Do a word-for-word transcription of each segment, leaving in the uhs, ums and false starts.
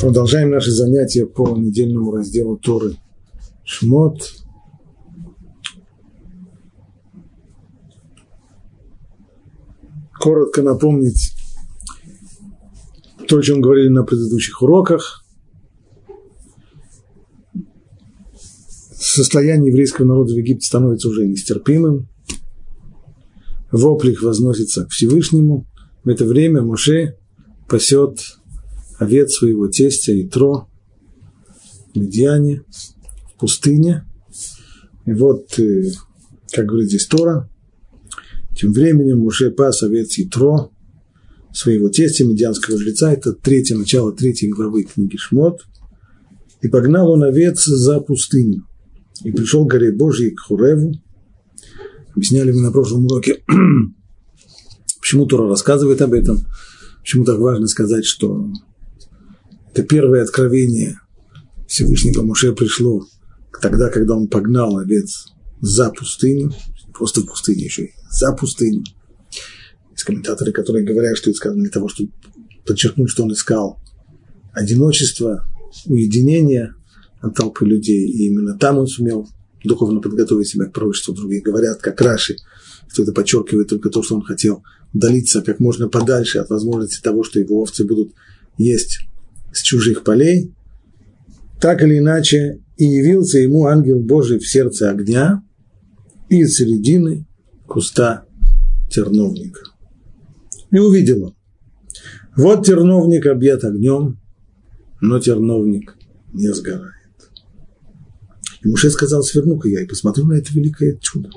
Продолжаем наше занятие по недельному разделу Туры Шмот. Коротко напомнить то, о чем говорили на предыдущих уроках. Состояние еврейского народа в Египте становится уже нестерпимым. Вопль их возносится к Всевышнему. В это время Моше пасет овец своего тестя Итро в Медяне, в пустыне. И вот, как говорит здесь Тора, тем временем Моше пас овец Итро своего тестя, медянского жреца. Это третье начало третьей главы книги Шмот. И погнал он овец за пустыню. И пришел к горе Божьей, к Хуреву. Объясняли мы на прошлом уроке, почему Тора рассказывает об этом, почему так важно сказать, что это первое откровение Всевышнего Моше пришло тогда, когда он погнал овец за пустыню, просто в пустыне еще, за пустыню. Есть комментаторы, которые говорят, что это сказано для того, чтобы подчеркнуть, что он искал одиночество, уединение от толпы людей, и именно там он сумел духовно подготовить себя к пророчеству. Другие говорят, как Раши, что это подчеркивает только то, что он хотел удалиться как можно подальше от возможности того, что его овцы будут есть с чужих полей. Так или иначе, и явился ему ангел Божий в сердце огня и из середины куста терновника. И увидел он. Вот терновник объят огнем, но терновник не сгорает. И Моше сказал: сверну-ка я и посмотрю на это великое чудо.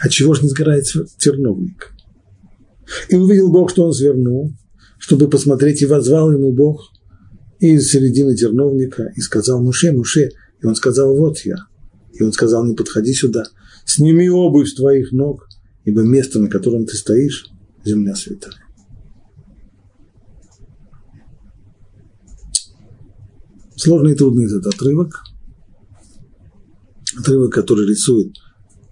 Отчего же не сгорает терновник? И увидел Бог, что он свернул, чтобы посмотреть, и воззвал ему Бог из середины терновника, и сказал: Моше, Моше. И он сказал: вот я. И он сказал: не подходи сюда, сними обувь с твоих ног, ибо место, на котором ты стоишь, земля святая. Сложный и трудный этот отрывок. Отрывок, который рисует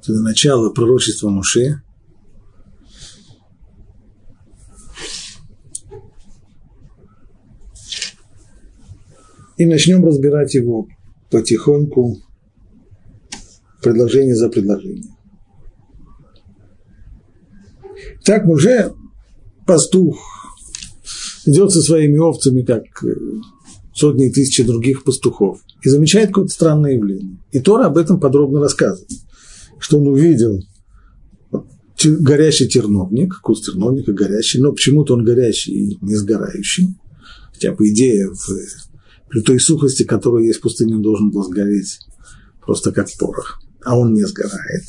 это начало пророчества Моше. И начнем разбирать его потихоньку, предложение за предложением. Так Моше, пастух, идет со своими овцами, как сотни и тысячи других пастухов, и замечает какое-то странное явление. И Тора об этом подробно рассказывает, что он увидел горящий терновник, куст терновника горящий, но почему-то он горящий и не сгорающий, хотя, по идее, в, при той сухости, которая есть в пустыне, он должен был сгореть просто как порох, а он не сгорает.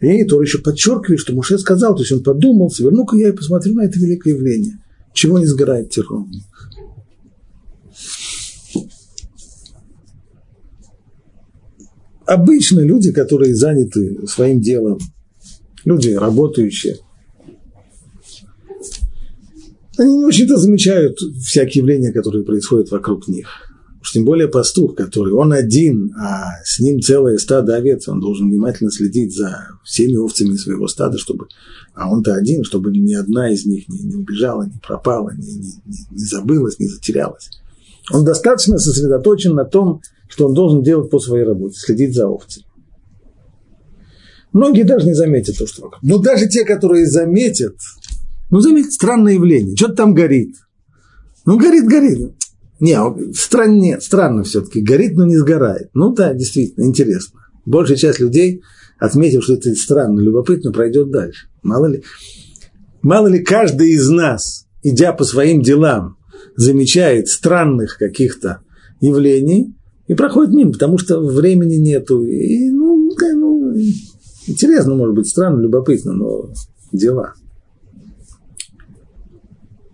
И Тора еще подчеркивает, что Моше сказал, то есть он подумал: сверну-ка я и посмотрю на это великое явление, чего не сгорает терновник. Обычно люди, которые заняты своим делом, люди работающие, они не очень-то замечают всякие явления, которые происходят вокруг них. Уж тем более пастух, который, он один, а с ним целое стадо овец, он должен внимательно следить за всеми овцами своего стада, чтобы, а он-то один, чтобы ни одна из них не, не убежала, не пропала, не, не, не забылась, не затерялась. Он достаточно сосредоточен на том, что он должен делать по своей работе, следить за овцами. Многие даже не заметят то, что вокруг. Но даже те, которые заметят, ну, заметят странное явление, что-то там горит. Ну, горит, горит. Не, странно, странно все-таки, горит, но не сгорает. Ну да, действительно, интересно. Большая часть людей, отметив, что это странно, любопытно, пройдет дальше. Мало ли, мало ли каждый из нас, идя по своим делам, замечает странных каких-то явлений и проходит мимо, потому что времени нету. И, ну, да, ну, интересно, может быть, странно, любопытно, но дела.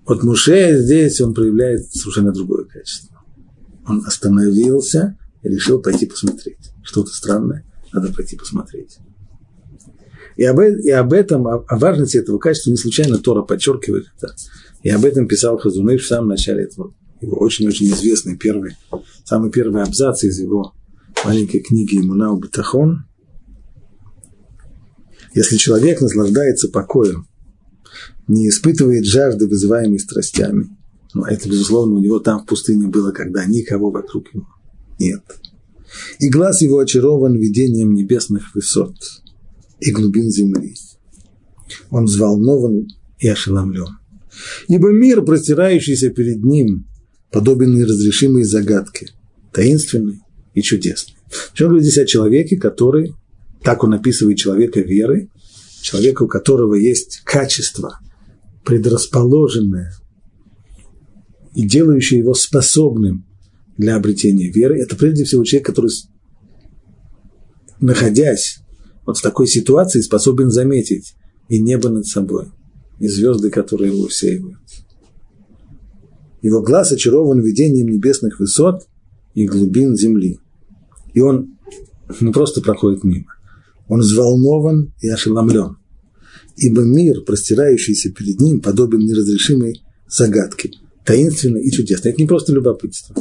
Вот Моше здесь, он проявляет совершенно другое качество. Он остановился и решил пойти посмотреть. Что-то странное, надо пойти посмотреть. И об, и об этом, о, о важности этого качества не случайно Тора подчеркивает это. И об этом писал Хазон Иш в самом начале этого, его очень-очень известный первый, самый первый абзац из его маленькой книги «Эмуна ве-Битахон». Если человек наслаждается покоем, не испытывает жажды, вызываемой страстями, Но это, безусловно, у него там в пустыне было, когда никого вокруг него нет. И глаз его очарован видением небесных высот и глубин земли. Он взволнован и ошеломлен. Ибо мир, простирающийся перед ним, подобен неразрешимой загадке, таинственной и чудесной. Причем говорит здесь о человеке, который, так он описывает человека веры, человека, у которого есть качество, предрасположенное и делающее его способным для обретения веры. Это прежде всего человек, который, находясь вот в такой ситуации, способен заметить и небо над собой, и звезды, которые его усеивают. Его глаз очарован видением небесных высот и глубин земли. И он ну, просто проходит мимо. Он взволнован и ошеломлен. Ибо мир, простирающийся перед ним, подобен неразрешимой загадке, таинственной и чудесной. Это не просто любопытство,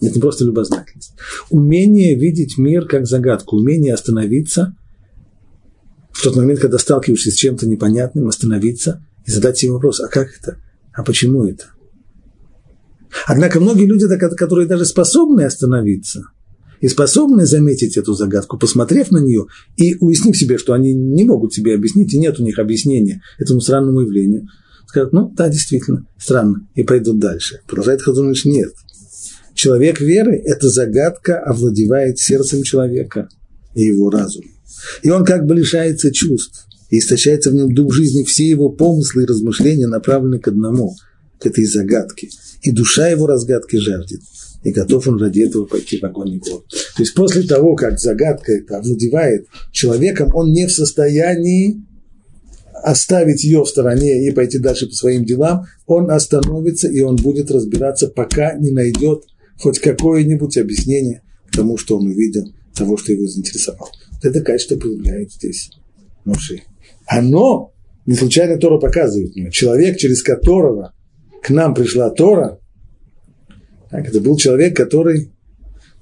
это не просто любознательность. Умение видеть мир как загадку, умение остановиться в тот момент, когда сталкиваешься с чем-то непонятным, остановиться и задать себе вопрос, а как это, а почему это? Однако многие люди, которые даже способны остановиться и способны заметить эту загадку, посмотрев на нее и уяснив себе, что они не могут себе объяснить, и нет у них объяснения этому странному явлению, скажут, ну да, действительно, странно, и пойдут дальше. Продолжает Хазон Иш, нет. Человек веры – это загадка овладевает сердцем человека и его разумом. И он как бы лишается чувств, и истощается в нем дух жизни, все его помыслы и размышления направлены к одному – к этой загадке. И душа его разгадки жаждет, и готов он ради этого пойти в огонь и в воду. То есть после того, как загадка это овладевает человеком, он не в состоянии оставить ее в стороне и пойти дальше по своим делам, он остановится и он будет разбираться, пока не найдет хоть какое-нибудь объяснение тому, что он увидел, того, что его заинтересовало. Вот это качество проявляет здесь Моше. Оно, не случайно Тора показывает мне, человек, через которого к нам пришла Тора, так, это был человек, который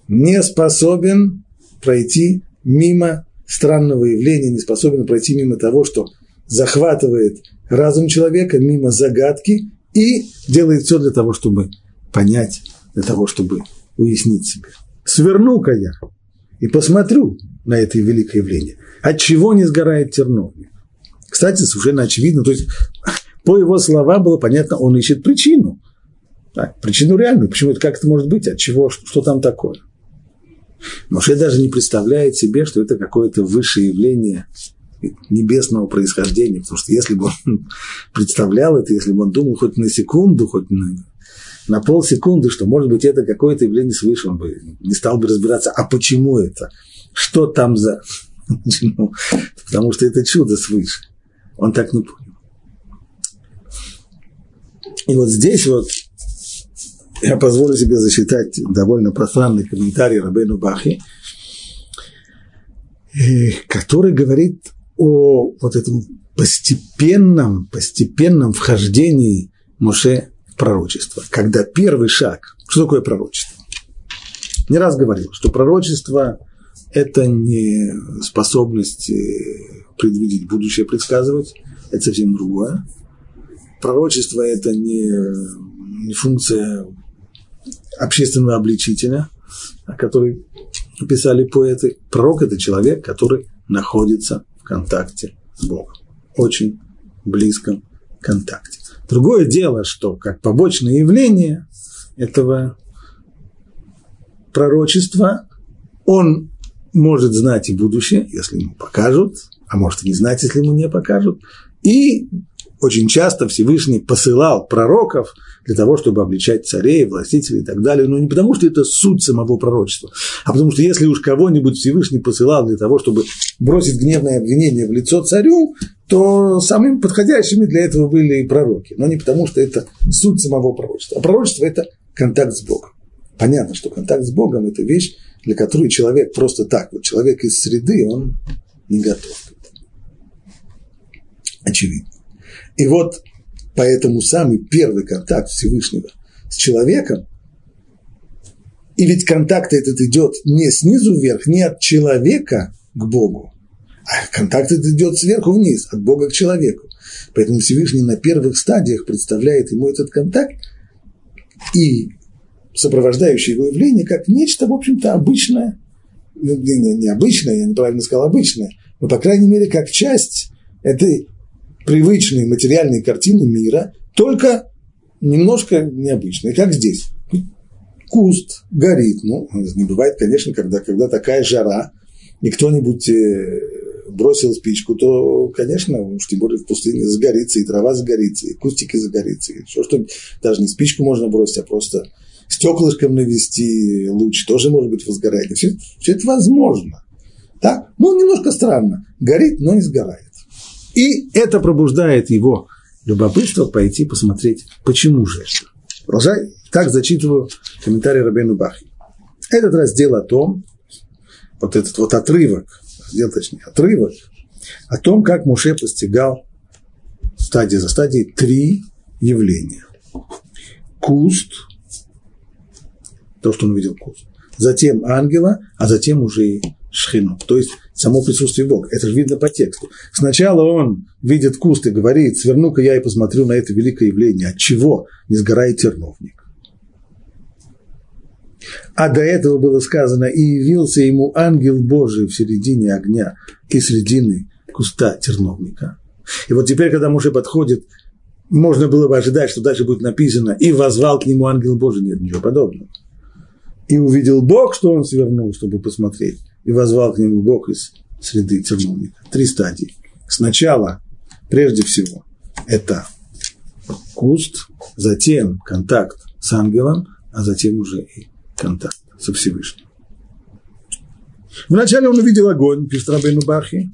не способен пройти мимо странного явления, не способен пройти мимо того, что захватывает разум человека, мимо загадки и делает все для того, чтобы понять, для того, чтобы уяснить себе. Сверну-ка я и посмотрю на это великое явление. Отчего не сгорает терновник? Кстати, совершенно очевидно, то есть... По его словам было понятно, он ищет причину. Так, причину реальную. Почему это, как это может быть? От чего? Что, что там такое? Моше даже не представляет себе, что это какое-то высшее явление небесного происхождения. Потому что если бы он представлял это, если бы он думал хоть на секунду, хоть на, на полсекунды, что, может быть, это какое-то явление свыше, он бы не стал бы разбираться, а почему это? Что там за... Потому что это чудо свыше. Он так не понял. И вот здесь вот я позволю себе зачитать довольно пространный комментарий Рабейну Бахьи, который говорит о вот этом постепенном, постепенном вхождении Моше в пророчество. Когда первый шаг... Что такое пророчество? Не раз говорил, что пророчество – это не способность предвидеть будущее, предсказывать. Это совсем другое. Пророчество – это не, не функция общественного обличителя, о которой писали поэты. Пророк – это человек, который находится в контакте с Богом. Очень близком контакте. Другое дело, что как побочное явление этого пророчества, он может знать и будущее, если ему покажут, а может и не знать, если ему не покажут, и... Очень часто Всевышний посылал пророков для того, чтобы обличать царей, властителей и так далее. Но не потому, что это суть самого пророчества, а потому, что если уж кого-нибудь Всевышний посылал для того, чтобы бросить гневное обвинение в лицо царю, то самыми подходящими для этого были и пророки. Но не потому, что это суть самого пророчества. А пророчество – это контакт с Богом. Понятно, что контакт с Богом – это вещь, для которой человек просто так, вот человек из среды, он не готов к этому. Очевидно. И вот поэтому самый первый контакт Всевышнего с человеком, и ведь контакт этот идет не снизу вверх, не от человека к Богу, а контакт этот идет сверху вниз, от Бога к человеку. Поэтому Всевышний на первых стадиях представляет ему этот контакт и сопровождающее его явление как нечто, в общем-то, обычное, не обычное, я неправильно сказал обычное, но, по крайней мере, как часть этой привычной материальной картины мира, только немножко необычной, как здесь. Куст горит, ну, не бывает, конечно, когда, когда такая жара, и кто-нибудь бросил спичку, то, конечно, уж тем более в пустыне загорится, и трава загорится, и кустики загорится, и еще что-нибудь. Даже не спичку можно бросить, а просто стеклышком навести луч, тоже может быть возгорает. Все, все это возможно. Так? Ну, немножко странно. Горит, но не сгорает. И это пробуждает его любопытство пойти посмотреть, почему же это. Продолжай. Так зачитываю комментарий Рабейну Бахьи. Этот раздел о том, вот этот вот отрывок, раздел, точнее, отрывок, о том, как Муше постигал стадия за стадией три явления. Куст, то, что он видел куст, затем ангела, а затем уже и Шхину, то есть само присутствие Бога. Это же видно по тексту. Сначала он видит куст и говорит: сверну-ка я и посмотрю на это великое явление, отчего не сгорает терновник. А до этого было сказано: и явился ему ангел Божий в середине огня и средины куста терновника. И вот теперь, когда Муше подходит, можно было бы ожидать, что дальше будет написано: и возвал к нему ангел Божий. Нет, ничего подобного. И увидел Бог, что он свернул, чтобы посмотреть. И возвал к нему Бог из среды терновника. Три стадии. Сначала, прежде всего, это куст, затем контакт с ангелом, а затем уже и контакт со Всевышним. Вначале он увидел огонь, пишет Рабейну Бахья,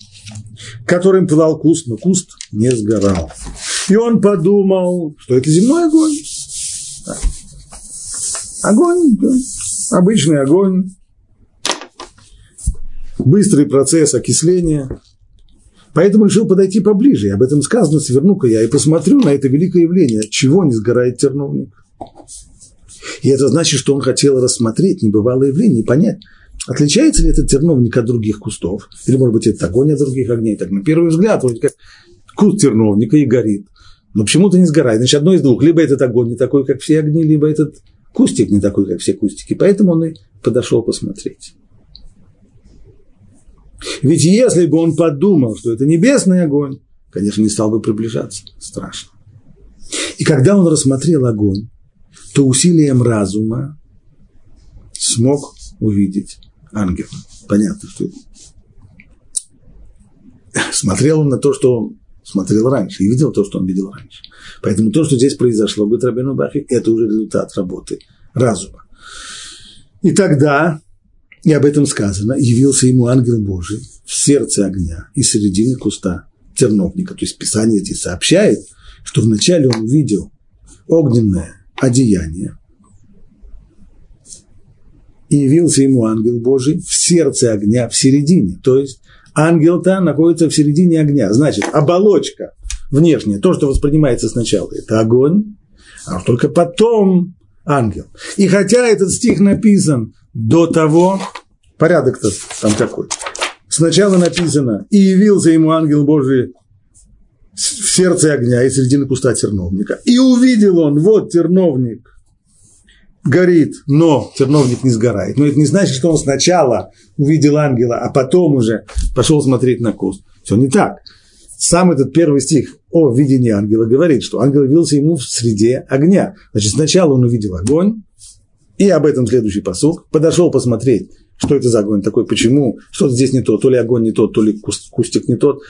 которым пылал куст, но куст не сгорал. И он подумал, что это земной огонь. Огонь, да, обычный огонь. Быстрый процесс окисления. Поэтому решил подойти поближе. И об этом сказано: сверну-ка я и посмотрю на это великое явление, отчего не сгорает терновник. И это значит, что он хотел рассмотреть небывалое явление и понять, отличается ли этот терновник от других кустов, или, может быть, это огонь от других огней. Так, на первый взгляд, вроде как куст терновника и горит, но почему-то не сгорает. Значит, одно из двух. Либо этот огонь не такой, как все огни, либо этот кустик не такой, как все кустики. Поэтому он и подошел посмотреть. Ведь если бы он подумал, что это небесный огонь, конечно, не стал бы приближаться. Страшно. И когда он рассмотрел огонь, то усилием разума смог увидеть ангела. Понятно, что это. Смотрел он на то, что он смотрел раньше, и видел то, что он видел раньше. Поэтому то, что здесь произошло, говорит Рабейну Бахья, это уже результат работы разума. И тогда... И об этом сказано: явился ему ангел Божий в сердце огня и середине куста терновника. То есть Писание здесь сообщает, что вначале он увидел огненное одеяние. И явился ему ангел Божий в сердце огня, в середине. То есть ангел-то находится в середине огня. Значит, оболочка внешняя, то, что воспринимается сначала, это огонь, а только потом ангел. И хотя этот стих написан до того, порядок-то там такой. Сначала написано: и явился ему ангел Божий в сердце огня и среди куста терновника. И увидел он, вот терновник горит, но терновник не сгорает. Но это не значит, что он сначала увидел ангела, а потом уже пошел смотреть на куст. Все не так. Сам этот первый стих о видении ангела говорит, что ангел явился ему в среде огня. Значит, сначала он увидел огонь. И об этом следующий пасук. Подошел посмотреть, что это за огонь такой, почему, что-то здесь не то, то ли огонь не тот, то ли кустик не тот.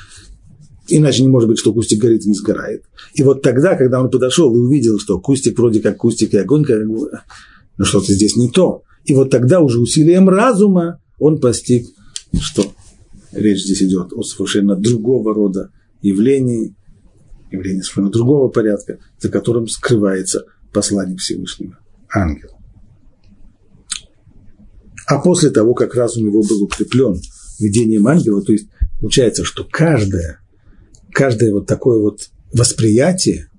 Иначе не может быть, что кустик горит и не сгорает. И вот тогда, когда он подошел и увидел, что кустик вроде как кустик и огонь, как бы, но что-то здесь не то. И вот тогда уже усилием разума он постиг, что речь здесь идет о совершенно другого рода явлении, явлении совершенно другого порядка, за которым скрывается послание Всевышнего ангела. А после того, как разум его был укреплен видением ангела, то есть получается, что каждое, каждое вот такое вот восприятие,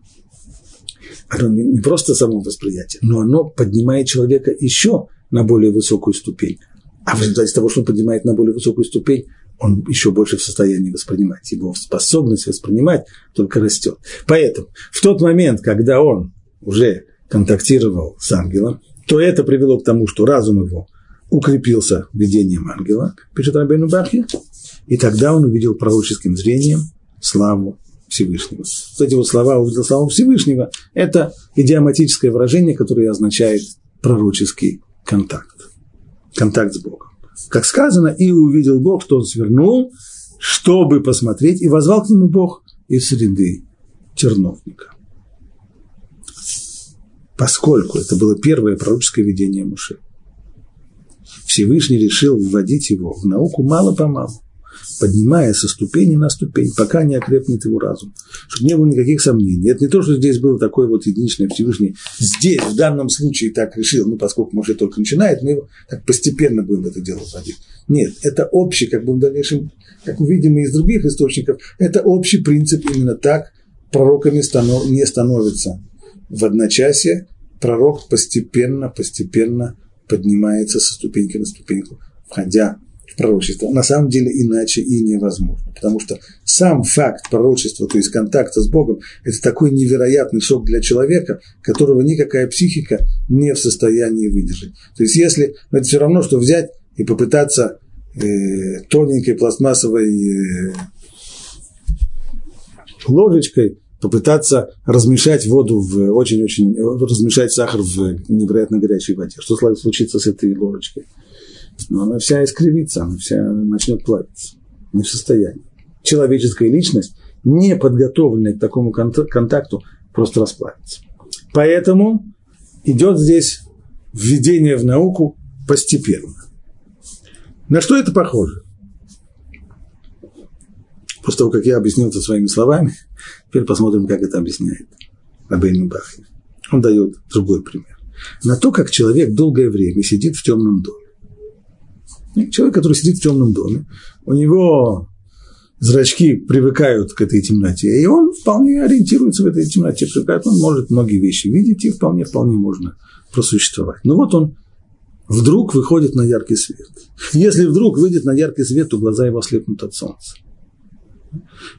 оно не просто само восприятие, но оно поднимает человека еще на более высокую ступень. А в результате того, что он поднимает на более высокую ступень, он еще больше в состоянии воспринимать. Его способность воспринимать только растет. Поэтому в тот момент, когда он уже контактировал с ангелом, то это привело к тому, что разум его укрепился видением ангела, пишет Рабейну Бахья, и тогда он увидел пророческим зрением славу Всевышнего. Вот эти вот слова «увидел славу Всевышнего» – это идиоматическое выражение, которое означает пророческий контакт, контакт с Богом. Как сказано, и увидел Бог, что он свернул, чтобы посмотреть, и воззвал к нему Бог из среды терновника. Поскольку это было первое пророческое видение Муше, Всевышний решил вводить его в науку мало-помалу, поднимая со ступени на ступень, пока не окрепнет его разум, чтобы не было никаких сомнений. Это не то, что здесь был такой вот единичный Всевышний, здесь, в данном случае, так решил, ну, поскольку Моше только начинает, мы его так постепенно будем это дело вводить. Нет, это общий, как бы в дальнейшем, как увидим из других источников, это общий принцип, именно так пророками станов, не становится. В одночасье пророк постепенно, постепенно поднимается со ступеньки на ступеньку, входя в пророчество. На самом деле иначе и невозможно, потому что сам факт пророчества, то есть контакта с Богом, это такой невероятный шок для человека, которого никакая психика не в состоянии выдержать. То есть если, ну, это все равно, что взять и попытаться э, тоненькой пластмассовой э, ложечкой попытаться размешать воду в очень-очень, размешать сахар в невероятно горячей воде. Что случится с этой ложечкой? Но она вся искривится, она вся начнет плавиться. Не в состоянии. Человеческая личность, не подготовленная к такому контакту, просто расплавится. Поэтому идет здесь введение в науку постепенно. На что это похоже? После того, как я объяснил это своими словами, теперь посмотрим, как это объясняет Рабейну Бахья. Он дает другой пример. На то, как человек долгое время сидит в темном доме. Человек, который сидит в темном доме, у него зрачки привыкают к этой темноте, и он вполне ориентируется в этой темноте, привыкает, он может многие вещи видеть, и вполне-вполне можно просуществовать. Но вот он вдруг выходит на яркий свет. Если вдруг выйдет на яркий свет, то глаза его ослепнут от солнца.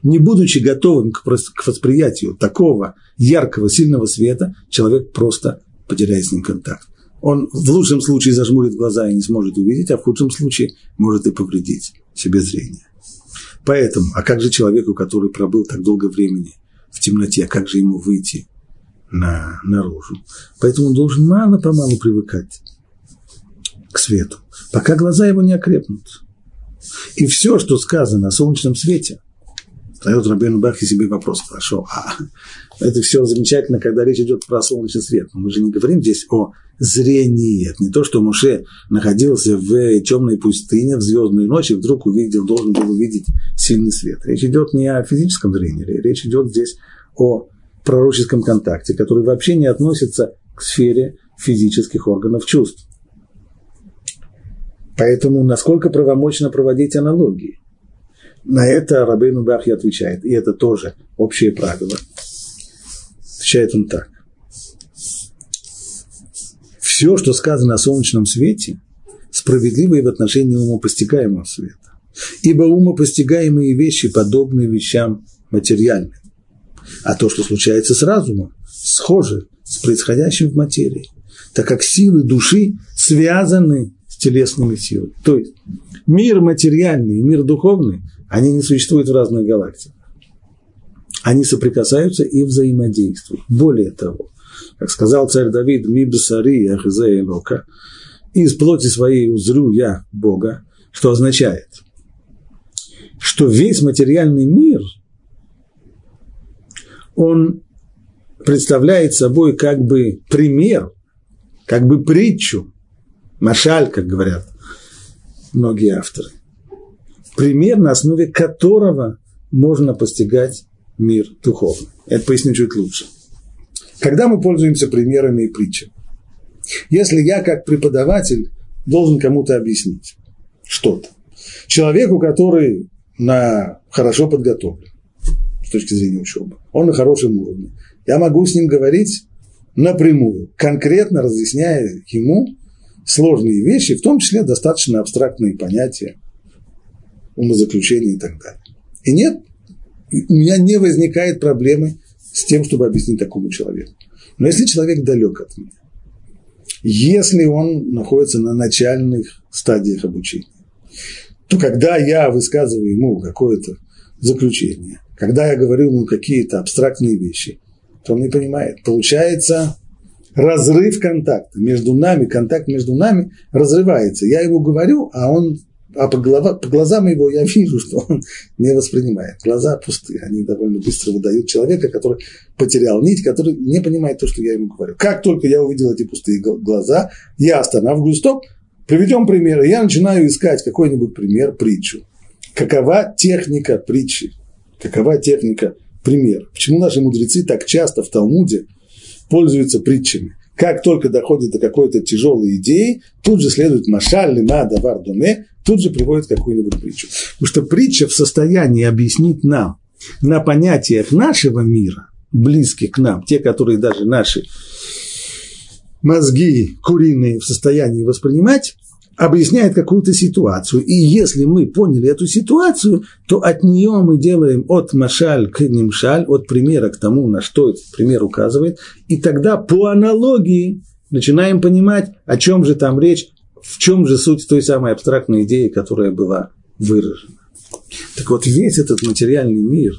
Не будучи готовым к восприятию такого яркого, сильного света, человек просто потеряет с ним контакт. Он в лучшем случае зажмурит глаза и не сможет увидеть, а в худшем случае может и повредить себе зрение. Поэтому, а как же человеку, который пробыл так долго времени в темноте, как же ему выйти на, наружу? Поэтому он должен мало-помалу привыкать к свету, пока глаза его не окрепнут. И все, что сказано о солнечном свете, задает Рабейну Бахья себе вопрос, хорошо, а это все замечательно, когда речь идет про солнечный свет, но мы же не говорим здесь о зрении, это не то, что Моше находился в темной пустыне в звездную ночь и вдруг увидел, должен был увидеть сильный свет. Речь идет не о физическом зрении, речь идет здесь о пророческом контакте, который вообще не относится к сфере физических органов чувств. Поэтому насколько правомочно проводить аналогии? На это Рабейну Бахья отвечает, и это тоже общее правило. Отвечает он так. Все, что сказано о солнечном свете, справедливо и в отношении умопостигаемого света. Ибо умопостигаемые вещи подобны вещам материальным. А то, что случается с разумом, схоже с происходящим в материи, так как силы души связаны с телесными силами. То есть мир материальный и мир духовный, они не существуют в разных галактиках. Они соприкасаются и взаимодействуют. Более того, как сказал царь Давид, «Ми бсари яхзе элока», «Из плоти своей узрю я Бога», что означает, что весь материальный мир, он представляет собой как бы пример, как бы притчу, машаль, как говорят многие авторы, пример, на основе которого можно постигать мир духовный. Это поясню чуть лучше. Когда мы пользуемся примерами и притчами? Если я, как преподаватель, должен кому-то объяснить что-то. Человеку, который на хорошо подготовлен с точки зрения учебы, он на хорошем уровне, я могу с ним говорить напрямую, конкретно разъясняя ему сложные вещи, в том числе достаточно абстрактные понятия, умозаключения и так далее. И нет, у меня не возникает проблемы с тем, чтобы объяснить такому человеку. Но если человек далек от меня, если он находится на начальных стадиях обучения, то когда я высказываю ему какое-то заключение, когда я говорю ему какие-то абстрактные вещи, то он не понимает. Получается разрыв контакта между нами, контакт между нами разрывается. Я ему говорю, а он, а по, голова, по глазам его я вижу, что он не воспринимает. Глаза пустые, они довольно быстро выдают человека, который потерял нить, который не понимает то, что я ему говорю. Как только я увидел эти пустые глаза, я останавливаюсь, стоп, приведем примеры. Я начинаю искать какой-нибудь пример, притчу. Какова техника притчи? Какова техника примера? Почему наши мудрецы так часто в Талмуде пользуются притчами? Как только доходит до какой-то тяжелой идеи, тут же следует машаль, лима, давар, дуне, тут же приводит какую-нибудь притчу. Потому что притча в состоянии объяснить нам на понятиях нашего мира, близких к нам, те, которые даже наши мозги куриные в состоянии воспринимать, объясняет какую-то ситуацию. И если мы поняли эту ситуацию, то от нее мы делаем от машаль к немшаль, от примера к тому, на что этот пример указывает. И тогда по аналогии начинаем понимать, о чем же там речь, в чем же суть той самой абстрактной идеи, которая была выражена. Так вот, весь этот материальный мир,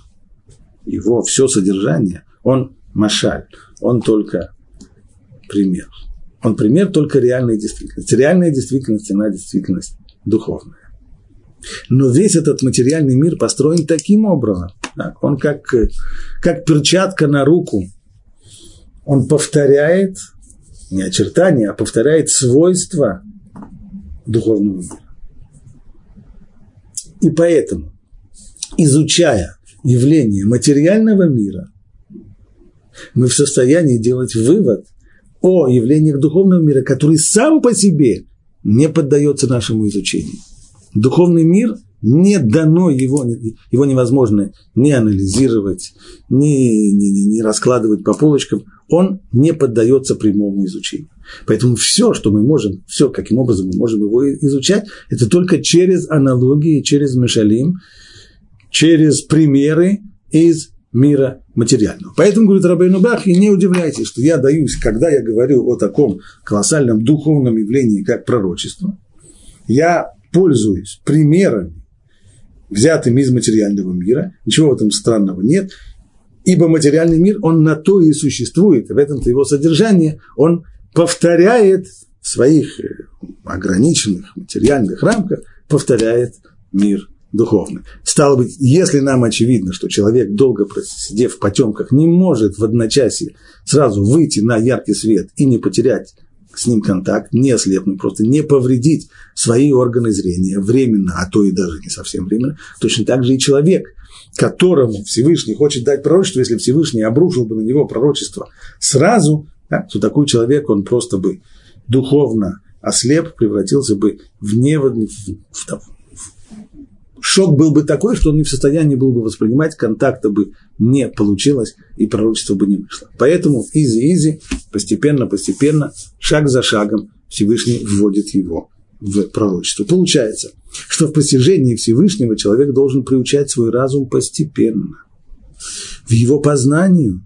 его все содержание, он машаль, он только пример. Он пример только реальной действительности. Реальная действительность, она действительность духовная. Но весь этот материальный мир построен таким образом. Так, он как, как перчатка на руку. Он повторяет, не очертания, а повторяет свойства духовного мира. И поэтому, изучая явление материального мира, мы в состоянии делать вывод о явлениях духовного мира, который сам по себе не поддается нашему изучению. Духовный мир не дано, его, его невозможно ни анализировать, ни, ни, ни раскладывать по полочкам, он не поддается прямому изучению. Поэтому все, что мы можем, все, каким образом мы можем его изучать, это только через аналогии, через мешалим, через примеры из мира материального. Поэтому, говорит Рабейну Бахья, не удивляйтесь, что я даюсь, когда я говорю о таком колоссальном духовном явлении, как пророчество, я пользуюсь примерами, взятыми из материального мира, ничего в этом странного нет, ибо материальный мир, он на то и существует, и в этом-то его содержание, он повторяет в своих ограниченных материальных рамках, повторяет мир духовный. Стало быть, если нам очевидно, что человек, долго просидев в потемках, не может в одночасье сразу выйти на яркий свет и не потерять с ним контакт, не ослепнуть, просто не повредить свои органы зрения временно, а то и даже не совсем временно, точно так же и человек, которому Всевышний хочет дать пророчество, если Всевышний обрушил бы на него пророчество сразу, да, то такой человек, он просто бы духовно ослеп, превратился бы в невод... В, в, шок был бы такой, что он не в состоянии был бы воспринимать, контакта бы не получилось, и пророчество бы не вышло. Поэтому изи-изи, постепенно-постепенно, шаг за шагом Всевышний вводит его в пророчество. Получается, что в постижении Всевышнего человек должен приучать свой разум постепенно. В его познанию,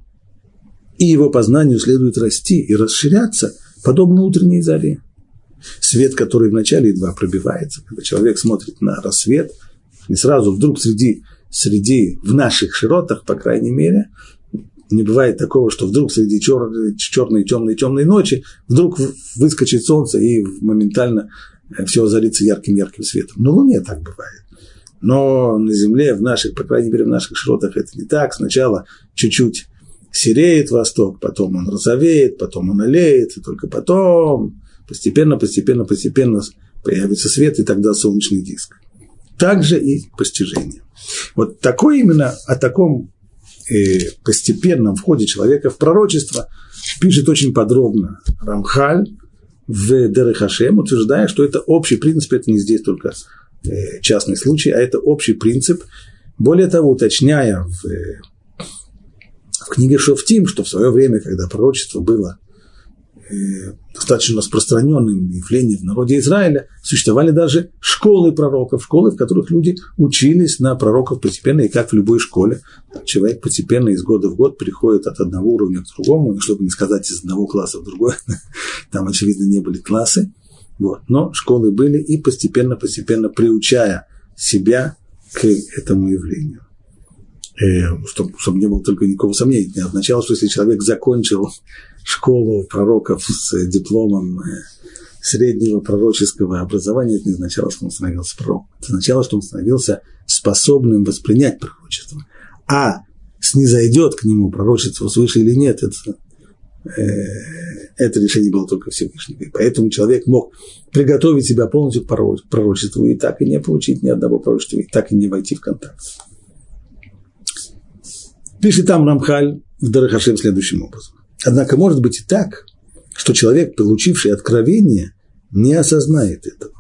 и его познанию следует расти и расширяться, подобно утренней заре. Свет, который вначале едва пробивается, когда человек смотрит на рассвет, и сразу вдруг среди, среди, в наших широтах, по крайней мере, не бывает такого, что вдруг среди чер, черной, темной, темной ночи вдруг выскочит солнце и моментально все озарится ярким-ярким светом. На Луне так бывает. Но на Земле, в наших, по крайней мере, в наших широтах это не так. Сначала чуть-чуть сереет восток, потом он розовеет, потом он олеет, и только потом постепенно, постепенно, постепенно появится свет, и тогда солнечный диск. Также и постижение. Вот такой именно о таком э, постепенном входе человека в пророчество пишет очень подробно Рамхаль в Дерех Ашем, утверждая, что это общий принцип, это не здесь только э, частный случай, а это общий принцип. Более того, уточняя в, э, в книге Шофтим, что в свое время, когда пророчество было э, достаточно распространенным явлением в народе Израиля, существовали даже школы пророков, школы, в которых люди учились на пророков постепенно, и как в любой школе, человек постепенно из года в год переходит от одного уровня к другому, чтобы не сказать из одного класса в другой, там, очевидно, не были классы, вот. Но школы были, и постепенно-постепенно приучая себя к этому явлению. Чтобы, чтобы не было только никакого сомнения, не означало, что если человек закончил школу пророков с дипломом среднего пророческого образования, это не означало, что он становился пророком. Это означало, что он становился способным воспринять пророчество. А снизойдет к нему пророчество свыше или нет, это, это решение было только Всевышнего. И поэтому человек мог приготовить себя полностью к пророчеству и так и не получить ни одного пророчества, и так и не войти в контакт. Пишет там Рамхаль в Дерех Ашем следующим образом. Однако может быть и так, что человек, получивший откровение, не осознает этого,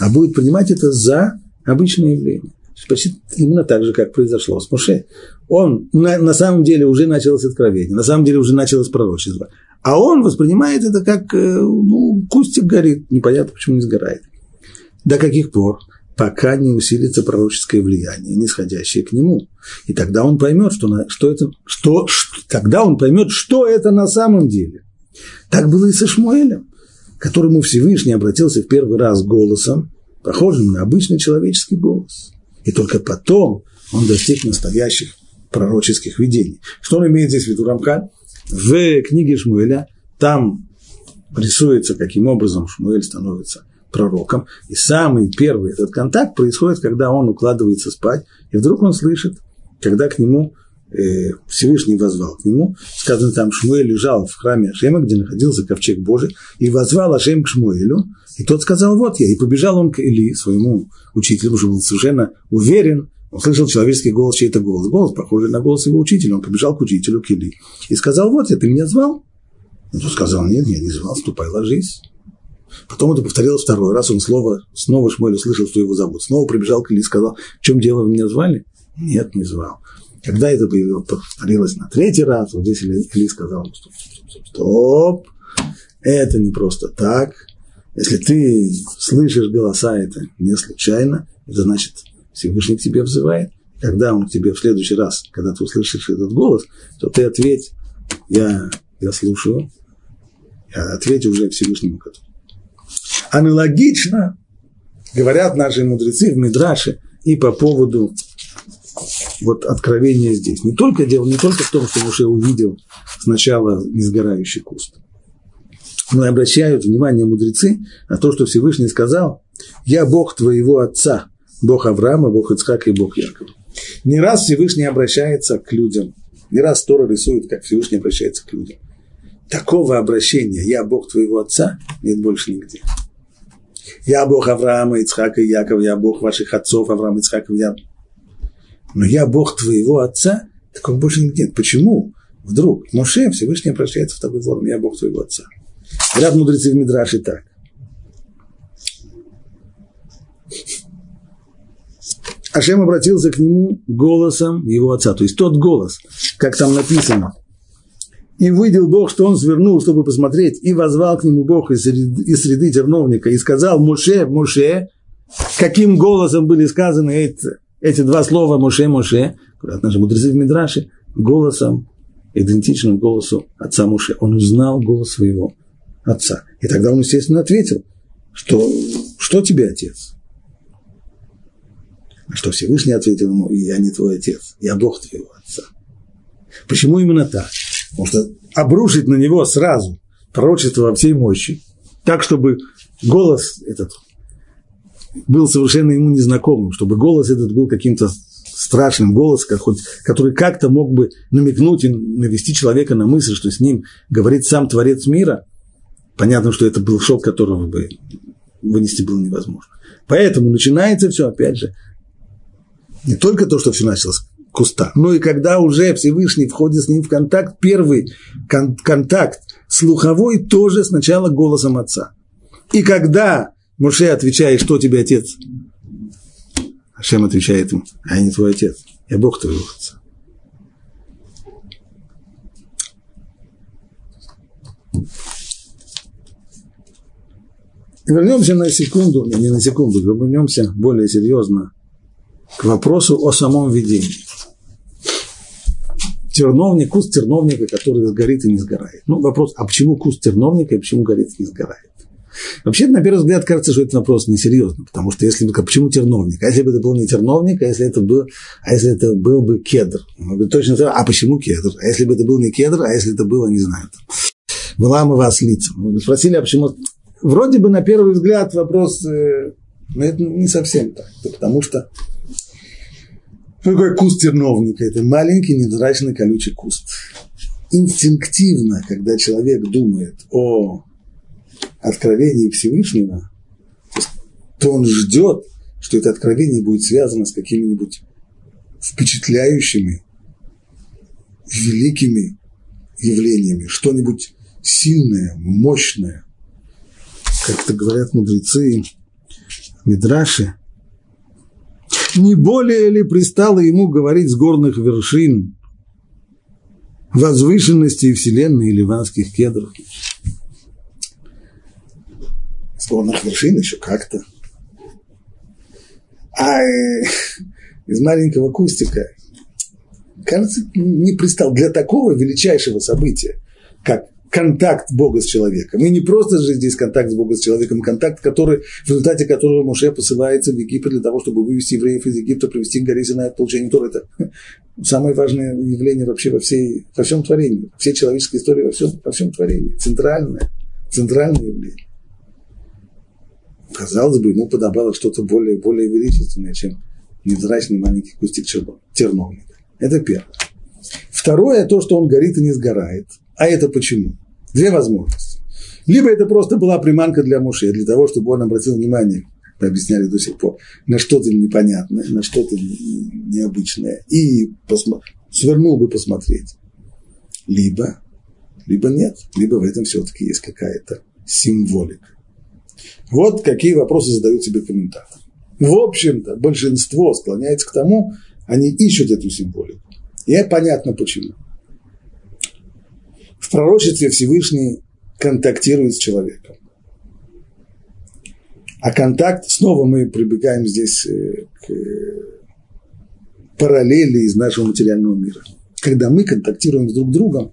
а будет принимать это за обычное явление. Почти именно так же, как произошло с Моше. Он на, на самом деле уже началось откровение, на самом деле уже началось пророчество, а он воспринимает это как, ну, кустик горит, непонятно, почему не сгорает. До каких пор? Пока не усилится пророческое влияние, нисходящее к нему. И тогда он поймет, что, на, что это, что, что, тогда он поймет, что это на самом деле. Так было и со Шмуэлем, к которому Всевышний обратился в первый раз голосом, похожим на обычный человеческий голос. И только потом он достиг настоящих пророческих видений. Что он имеет здесь в виду, Рамхаль? В книге Шмуэля там рисуется, каким образом Шмуэль становится пророком. И самый первый этот контакт происходит, когда он укладывается спать, и вдруг он слышит, когда к нему э, Всевышний возвал к нему. Сказано там, Шмуэль лежал в храме Ашема, где находился ковчег Божий, и возвал Ашем к Шмуэлю, и тот сказал, вот я. И побежал он к Эли, своему учителю, уже был совершенно уверен, он слышал человеческий голос, чей-то голос, голос, похожий на голос его учителя, он побежал к учителю, к Эли, и сказал, вот я, ты меня звал? И тот сказал, нет, я не звал, ступай, ложись. Потом это повторилось второй раз, он слово, снова Шмуэль услышал, что его зовут. Снова прибежал к Эли и сказал, в чем дело, вы меня звали? Нет, не звал. Когда это повторилось на третий раз, вот здесь Эли сказал, стоп, стоп, стоп, стоп, это не просто так. Если ты слышишь голоса, это не случайно, это значит, Всевышний к тебе взывает. Когда он к тебе в следующий раз, когда ты услышишь этот голос, то ты ответь, я, я слушаю, я ответь уже Всевышнему Коту. Аналогично говорят наши мудрецы в Мидраше и по поводу вот откровения здесь. Не только дело, не только в том, что Моше увидел сначала несгорающий куст, но и обращают внимание мудрецы на то, что Всевышний сказал: «Я Бог твоего отца, Бог Авраама, Бог Ицхака и Бог Якова». Не раз Всевышний обращается к людям, не раз Тора рисует, как Всевышний обращается к людям. Такого обращения «Я Бог твоего отца» нет больше нигде. «Я Бог Авраама, Ицхака и Якова, я Бог ваших отцов, Авраама, Ицхака и Якова». Но «Я Бог твоего отца» такого больше нигде нет. Почему? Вдруг Моше Всевышний обращается в такой форме «Я Бог твоего отца». Говорят мудрецы в Мидраше так. Ашем обратился к нему голосом его отца. То есть тот голос, как там написано, и увидел Бог, что он свернул, чтобы посмотреть, и возвал к нему Бог из среды, из среды терновника, и сказал: «Моше, Моше». Каким голосом были сказаны эти, эти два слова «Моше, Моше»? Говорят наши мудрецы в Мидраше, голосом, идентичным голосу отца Моше. Он узнал голос своего отца. И тогда он, естественно, ответил, что «Что тебе, отец?» А что Всевышний ответил ему: «Я не твой отец, я Бог твоего отца». Почему именно так? Потому что обрушить на него сразу пророчество во всей мощи, так, чтобы голос этот был совершенно ему незнакомым, чтобы голос этот был каким-то страшным голосом, который как-то мог бы намекнуть и навести человека на мысль, что с ним говорит сам Творец мира. Понятно, что это был шок, которого бы вынести было невозможно. Поэтому начинается все, опять же, не только то, что все началось куста. Ну и когда уже Всевышний входит с ним в контакт, первый кон- контакт слуховой тоже сначала голосом отца. И когда Моше отвечает, что тебе отец, Ашем отвечает ему: а я не твой отец, я Бог твоего отца. Вернемся на секунду, не на секунду, вернемся более серьезно к вопросу о самом видении. Терновник, куст терновника, который сгорит и не сгорает. Ну, вопрос, а почему куст терновника и почему горит и не сгорает? Вообще, на первый взгляд, кажется, что этот вопрос несерьезный, потому что если бы, почему терновник? А если бы это был не терновник, а если это был, а если это был бы кедр? Точно так, а почему кедр? А если бы это был не кедр, а если это было, не знаю, там, была мы вас лица. Спросили, а почему... Вроде бы, на первый взгляд, вопрос, но это не совсем так, потому что что такое куст терновника? Это маленький, невзрачный, колючий куст. Инстинктивно, когда человек думает о откровении Всевышнего, то он ждет, что это откровение будет связано с какими-нибудь впечатляющими, великими явлениями, что-нибудь сильное, мощное. Как-то говорят мудрецы, мидраши, не более ли пристало ему говорить с горных вершин возвышенности Вселенной и ливанских кедров? С горных вершин еще как-то. А из маленького кустика, кажется, не пристало для такого величайшего события, как контакт Бога с человеком. И не просто же здесь контакт с Богом с человеком, контакт, который, в результате которого Моше посылается в Египет для того, чтобы вывести евреев из Египта, привести к горе Синай, получение Торы. Это самое важное явление вообще во, всей, во всем творении, во всей человеческой истории, во всем, во всем творении. Центральное, центральное явление. Казалось бы, ему подобрало что-то более, более величественное, чем невзрачный маленький кустик терновника. Это первое. Второе, то, что он горит и не сгорает. А это почему? Две возможности. Либо это просто была приманка для Моше, для того, чтобы он обратил внимание, объясняли до сих пор, на что-то непонятное, на что-то необычное, и посмо... свернул бы посмотреть. Либо, либо нет, либо в этом все-таки есть какая-то символика. Вот какие вопросы задают себе комментаторы. В общем-то, большинство склоняется к тому, они ищут эту символику. И понятно почему. В пророчестве Всевышний контактирует с человеком. А контакт, снова мы прибегаем здесь к параллели из нашего материального мира. Когда мы контактируем с друг другом,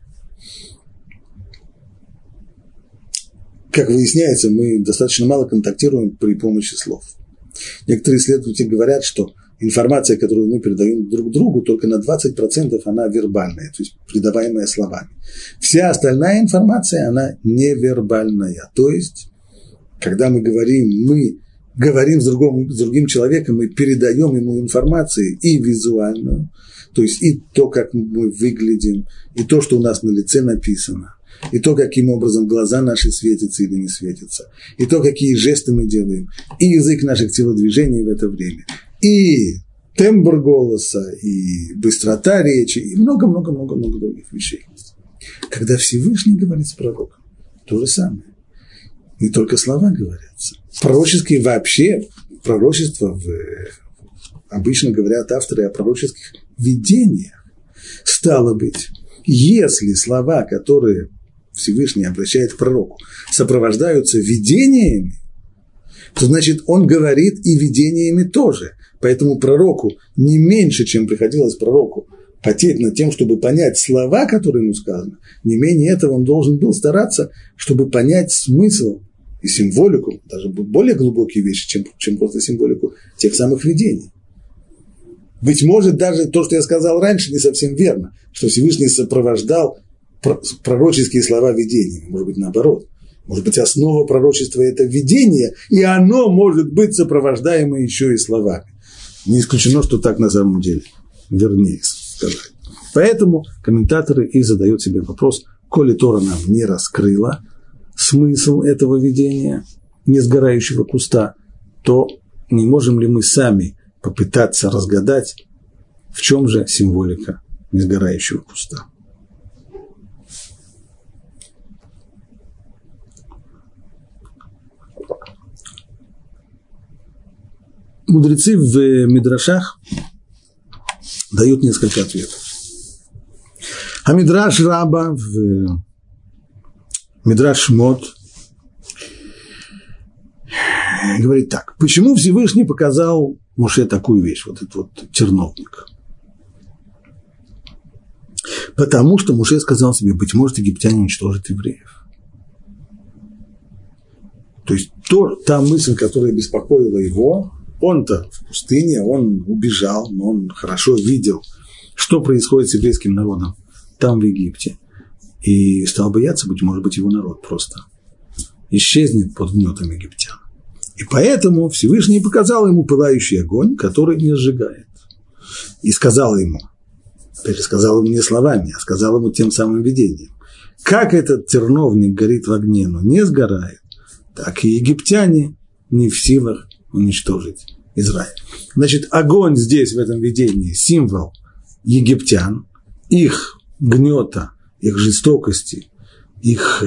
как выясняется, мы достаточно мало контактируем при помощи слов. Некоторые исследователи говорят, что информация, которую мы передаем друг другу, только на двадцать процентов она вербальная, то есть передаваемая словами. Вся остальная информация, она невербальная. То есть, когда мы говорим, мы говорим с другим, с другим человеком, мы передаем ему информацию и визуальную, то есть и то, как мы выглядим, и то, что у нас на лице написано, и то, каким образом глаза наши светятся или не светятся, и то, какие жесты мы делаем, и язык наших телодвижений в это время, и тембр голоса, и быстрота речи, и много-много-много-много других вещей. Когда Всевышний говорит с пророком, то же самое. Не только слова говорятся. Пророческие вообще, пророчества, в, обычно говорят авторы о пророческих видениях. Стало быть, если слова, которые Всевышний обращает к пророку, сопровождаются видениями, то значит, он говорит и видениями тоже. Поэтому пророку не меньше, чем приходилось пророку потеть над тем, чтобы понять слова, которые ему сказаны. Не менее этого он должен был стараться, чтобы понять смысл и символику, даже более глубокие вещи, чем, чем просто символику тех самых видений. Быть может, даже то, что я сказал раньше, не совсем верно, что Всевышний сопровождал пророческие слова видениями, может быть, наоборот. Может быть, основа пророчества – это видение, и оно может быть сопровождаемо еще и словами. Не исключено, что так на самом деле, вернее сказать. Поэтому комментаторы и задают себе вопрос, коли Тора нам не раскрыла смысл этого видения, не сгорающего куста, то не можем ли мы сами попытаться разгадать, в чем же символика не сгорающего куста. Мудрецы в мидрашах дают несколько ответов. А Мидраш Раба в Мидраш Мод говорит так. Почему Всевышний показал Моше такую вещь, вот этот вот терновник? Потому что Моше сказал себе, быть может, египтяне уничтожат евреев. То есть то, та мысль, которая беспокоила его, он-то в пустыне, он убежал, но он хорошо видел, что происходит с еврейским народом там, в Египте. И стал бояться, быть может быть, его народ просто исчезнет под гнетом египтян. И поэтому Всевышний показал ему пылающий огонь, который не сжигает. И сказал ему, пересказал ему не словами, а сказал ему тем самым видением, как этот терновник горит в огне, но не сгорает, так и египтяне не в силах уничтожить Израиль. Значит, огонь здесь, в этом видении, символ египтян, их гнета, их жестокости, их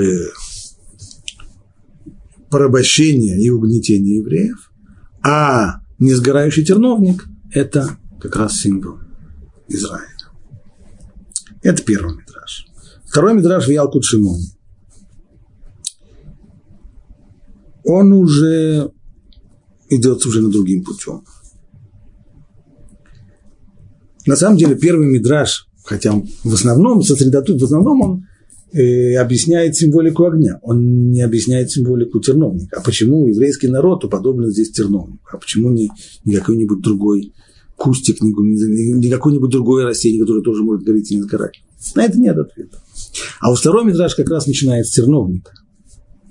порабощения и угнетения евреев, а несгорающий терновник – это как раз символ Израиля. Это первый мидраш. Второй мидраш в Ялкут Шимоне. Он уже идет уже на другим путем. На самом деле первый мидраш, хотя он в основном сосредоточен, в основном он э, объясняет символику огня, он не объясняет символику терновника. А почему еврейский народ уподоблен здесь терновнику? А почему не, не какой-нибудь другой кустик, не, не какое-нибудь другое растение, которое тоже может гореть и не сгорать? На это нет ответа. А у второй мидраш как раз начинает с терновника,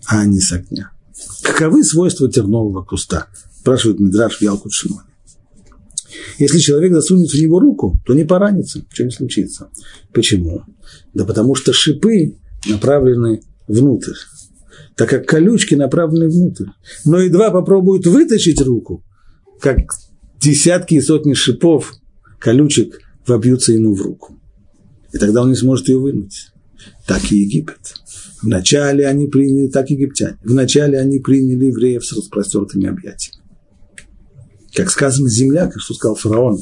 а не с огня. Каковы свойства тернового куста? Спрашивает мидраш в Ялкут Шимоне. Если человек засунет в него руку, то не поранится, что не случится. Почему? Да потому что шипы направлены внутрь, так как колючки направлены внутрь. Но едва попробуют вытащить руку, как десятки и сотни шипов, колючек вобьются ему в руку. И тогда он не сможет ее вынуть. Так и Египет. Вначале они приняли, так египтяне, вначале они приняли евреев с распростертыми объятиями. Как сказано, земля, как что сказал фараон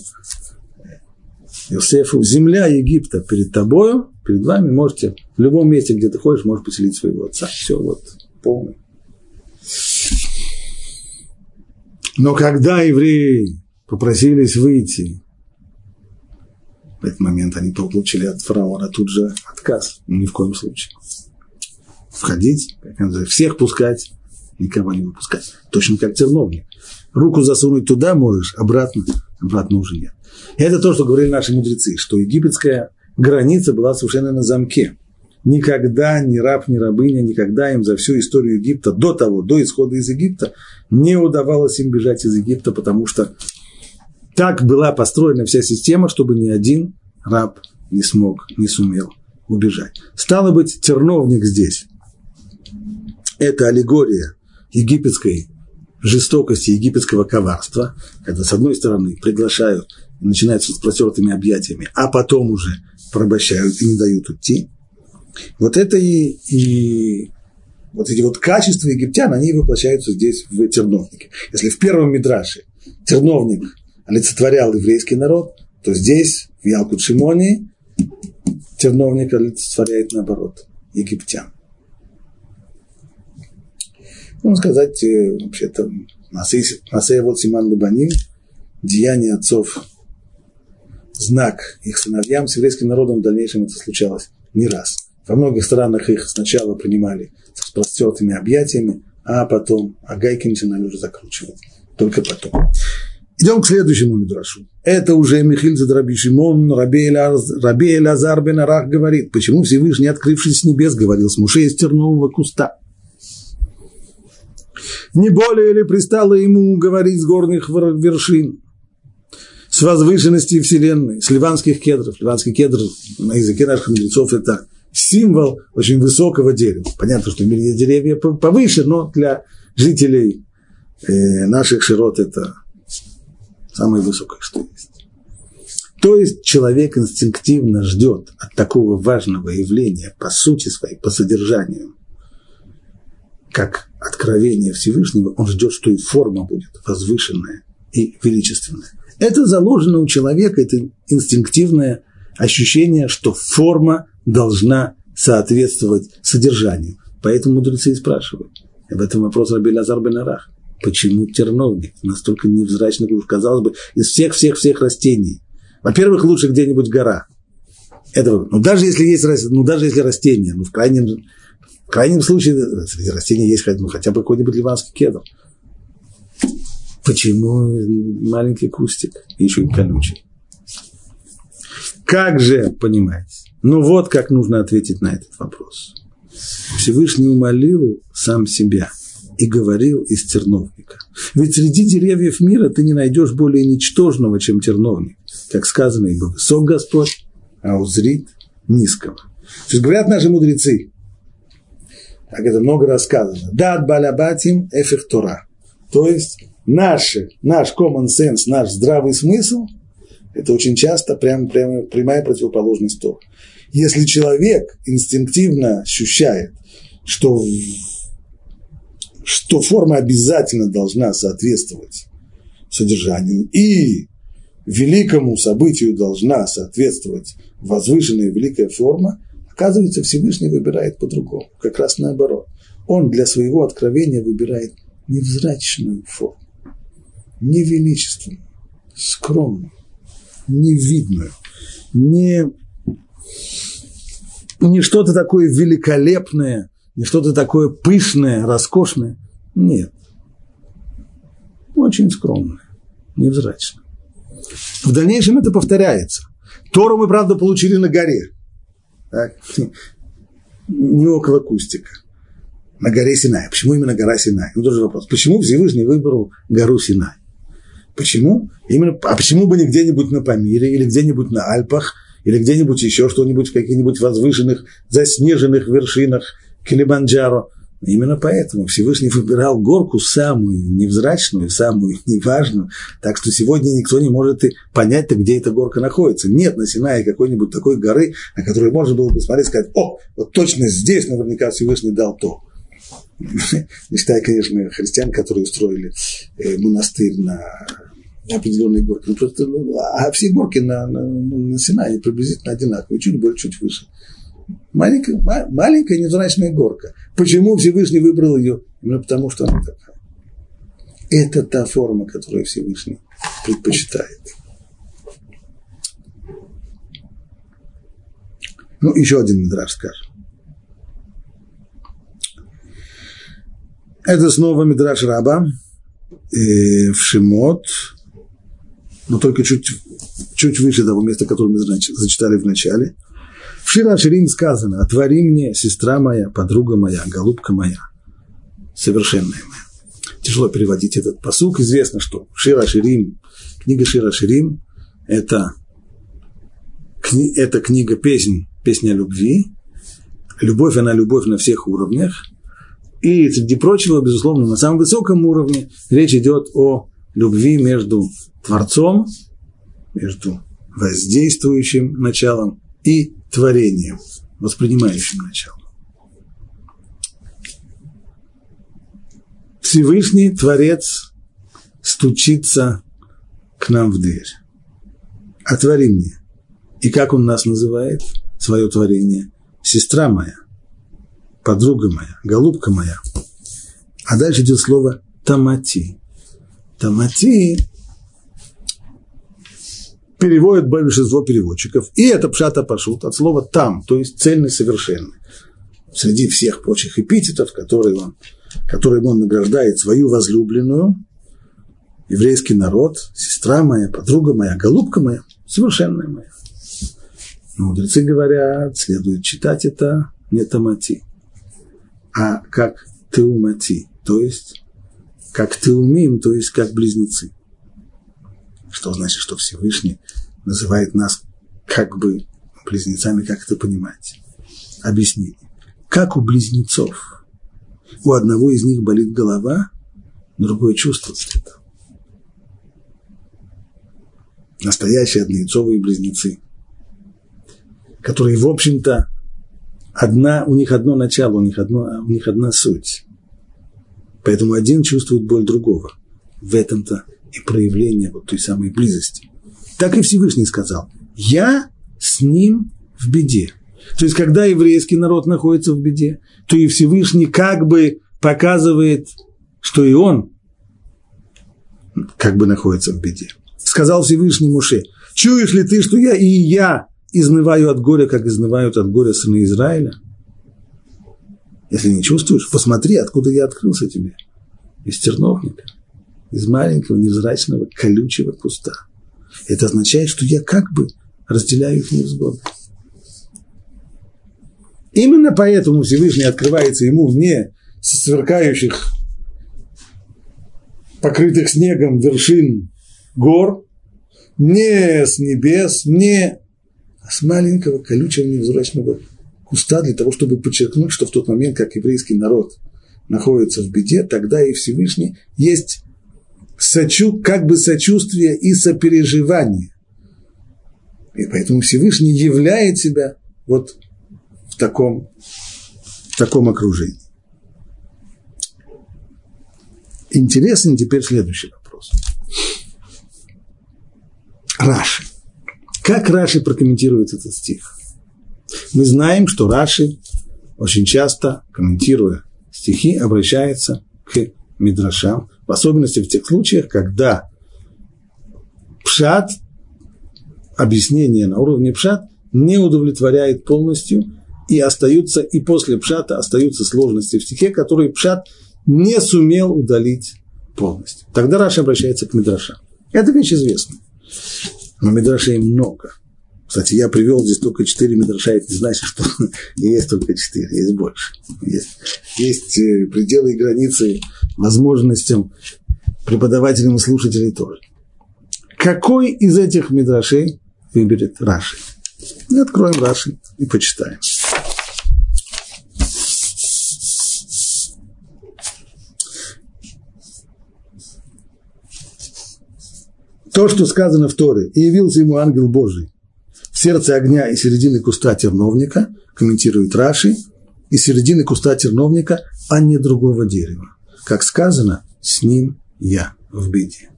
Иосифу, земля Египта перед тобою, перед вами, можете в любом месте, где ты ходишь, можешь поселить своего отца. Все, вот, полный. Но когда евреи попросились выйти, в этот момент они то получили от фараона тут же отказ, ни в коем случае. Входить, всех пускать, никого не выпускать. Точно как терновник. Руку засунуть туда можешь, обратно, обратно уже нет. И это то, что говорили наши мудрецы, что египетская граница была совершенно на замке. Никогда ни раб, ни рабыня, никогда им за всю историю Египта, до того, до исхода из Египта, не удавалось им бежать из Египта, потому что так была построена вся система, чтобы ни один раб не смог, не сумел убежать. Стало быть, терновник здесь. Это аллегория египетской жестокости, египетского коварства, когда с одной стороны приглашают, начинают с распростертыми объятиями, а потом уже порабощают и не дают уйти. Вот это и, и вот эти вот качества египтян, они воплощаются здесь в терновнике. Если в первом мидраше терновник олицетворял еврейский народ, то здесь, в Ялкут Шимоне, терновник олицетворяет, наоборот, египтян. Можно сказать, вообще-то, Насея вот Симан Лабаним, деяние отцов, знак их сыновьям, с еврейским народом в дальнейшем это случалось не раз. Во многих странах их сначала принимали с простертыми объятиями, а потом, а гайки начинали уже закручивать, только потом. Идем к следующему мидрашу. Это уже Михиль Задраби Шимон, Раби Элазар бен Арах говорит, почему Всевышний, открывшись с небес, говорил с Моше из тернового куста. Не более ли пристало ему говорить с горных вершин, с возвышенности Вселенной, с ливанских кедров? Ливанский кедр на языке наших мудрецов – это символ очень высокого дерева. Понятно, что в мире есть деревья повыше, но для жителей наших широт это самое высокое, что есть. То есть человек инстинктивно ждет от такого важного явления по сути своей, по содержанию, как откровение Всевышнего, он ждет, что и форма будет возвышенная и величественная. Это заложено у человека, это инстинктивное ощущение, что форма должна соответствовать содержанию. Поэтому мудрецы и спрашивают. Об этом вопрос Раби Элазар бен Арах. Почему терновник? Настолько невзрачный клуб, казалось бы, из всех-всех-всех растений. Во-первых, лучше где-нибудь в горах. Это, ну, даже если есть, ну, даже если растения, ну, в крайнем, в крайнем случае, среди растений есть ну, хотя бы какой-нибудь ливанский кедр. Почему маленький кустик, еще и колючий? Как же понимаете? Ну, вот как нужно ответить на этот вопрос. Всевышний умолил сам себя и говорил из терновника. Ведь среди деревьев мира ты не найдешь более ничтожного, чем терновник. Как сказано, ибо высок Господь, а узрит низкого. То есть говорят наши мудрецы, как это много рассказано, дат балабатим эфих тора. То есть наш, наш common sense, наш здравый смысл – это очень часто прям, прям, прямая противоположность Торы. Если человек инстинктивно ощущает, что, что форма обязательно должна соответствовать содержанию и великому событию должна соответствовать возвышенная великая форма, оказывается, Всевышний выбирает по-другому, как раз наоборот. Он для своего откровения выбирает невзрачную форму, невеличественную, скромную, невидную, не, не что-то такое великолепное, не что-то такое пышное, роскошное. Нет. Очень скромное, невзрачное. В дальнейшем это повторяется. Тору мы, правда, получили на горе. Так? Не около кустика. На горе Синай. Почему именно гора Синай? Ну, тоже вопрос. Почему Всевышний выбрал гору Синай? Почему? Именно, а почему бы не где-нибудь на Памире, или где-нибудь на Альпах, или где-нибудь еще что-нибудь в каких-нибудь возвышенных, заснеженных вершинах Килиманджаро? Именно поэтому Всевышний выбирал горку самую невзрачную, самую неважную, так что сегодня никто не может и понять-то, где эта горка находится. Нет на Синае какой-нибудь такой горы, на которую можно было бы смотреть и сказать: о, вот точно здесь наверняка Всевышний дал то. Не считая, конечно, христиан, которые устроили монастырь на определенной горке. А все горки на, на, на Синае приблизительно одинаковые, чуть больше, чуть выше. Маленькая, маленькая невзрачная горка. Почему Всевышний выбрал ее? Именно потому, что она такая. Это та форма, которую Всевышний предпочитает. Ну, еще один мидраш скажем. Это снова Мидраш Раба в Шимот, но только чуть, чуть выше того места, которое мы зачитали в начале. В Шир ха-Ширим сказано: «Отвори мне, сестра моя, подруга моя, голубка моя, совершенная моя». Тяжело переводить этот пасук. Известно, что Шир ха-Ширим, книга Шир ха-Ширим – это, кни, это книга песнь, песня любви. Любовь, она любовь на всех уровнях. И, среди прочего, безусловно, на самом высоком уровне речь идет о любви между Творцом, между воздействующим началом и творением, воспринимающим начало. Всевышний Творец стучится к нам в дверь. Отвори мне. И как он нас называет, свое творение? Сестра моя, подруга моя, голубка моя. А дальше идет слово «тамати». «Тамати» переводят большинство переводчиков. И это пшата пашут от слова «там», то есть цельный, совершенный. Среди всех прочих эпитетов, которые он, которым он награждает свою возлюбленную, еврейский народ, сестра моя, подруга моя, голубка моя, совершенная моя. Но мудрецы говорят, следует читать это не тамати, а как теумати, то есть как теумим, то есть как близнецы. Что значит, что Всевышний называет нас как бы близнецами, как это понимать? Объяснение. Как у близнецов. У одного из них болит голова, другое чувствует это. Настоящие однояйцовые близнецы, которые, в общем-то, одна, у них одно начало, у них, одно, у них одна суть. Поэтому один чувствует боль другого. В этом-то и проявление вот той самой близости. Так и Всевышний сказал: «Я с ним в беде». То есть, когда еврейский народ находится в беде, то и Всевышний как бы показывает, что и он как бы находится в беде. Сказал Всевышний Муше: «Чуешь ли ты, что я и я изнываю от горя, как изнывают от горя сыны Израиля? Если не чувствуешь, посмотри, откуда я открылся тебе. Из терновника, из маленького, невзрачного, колючего куста. Это означает, что я как бы разделяю их невзгоды». Именно поэтому Всевышний открывается ему вне сверкающих, покрытых снегом вершин гор, не с небес, не а с маленького, колючего, невзрачного куста, для того, чтобы подчеркнуть, что в тот момент, как еврейский народ находится в беде, тогда и Всевышний есть сочу, как бы сочувствие и сопереживание. И поэтому Всевышний являет себя вот в таком, в таком окружении. Интересен теперь следующий вопрос. Раши. Как Раши прокомментирует этот стих? Мы знаем, что Раши очень часто, комментируя стихи, обращается к мидрашам, в особенности в тех случаях, когда пшат, объяснение на уровне пшат, не удовлетворяет полностью, и остаются, и после пшата остаются сложности в стихе, которые пшат не сумел удалить полностью. Тогда Раши обращается к мидрашам. Это вещь известна. Но мидрашей много. Кстати, я привел здесь только четыре мидраша, это не значит, что есть только четыре, есть больше. Есть, есть пределы и границы возможностям преподавателям и слушателей тоже. Какой из этих мидрашей выберет Раши? Мы откроем Раши и почитаем. То, что сказано в Торе: «И явился ему ангел Божий в сердце огня и середины куста терновника», комментирует Раши, «и середины куста терновника, а не другого дерева. Как сказано, с ним я в беде».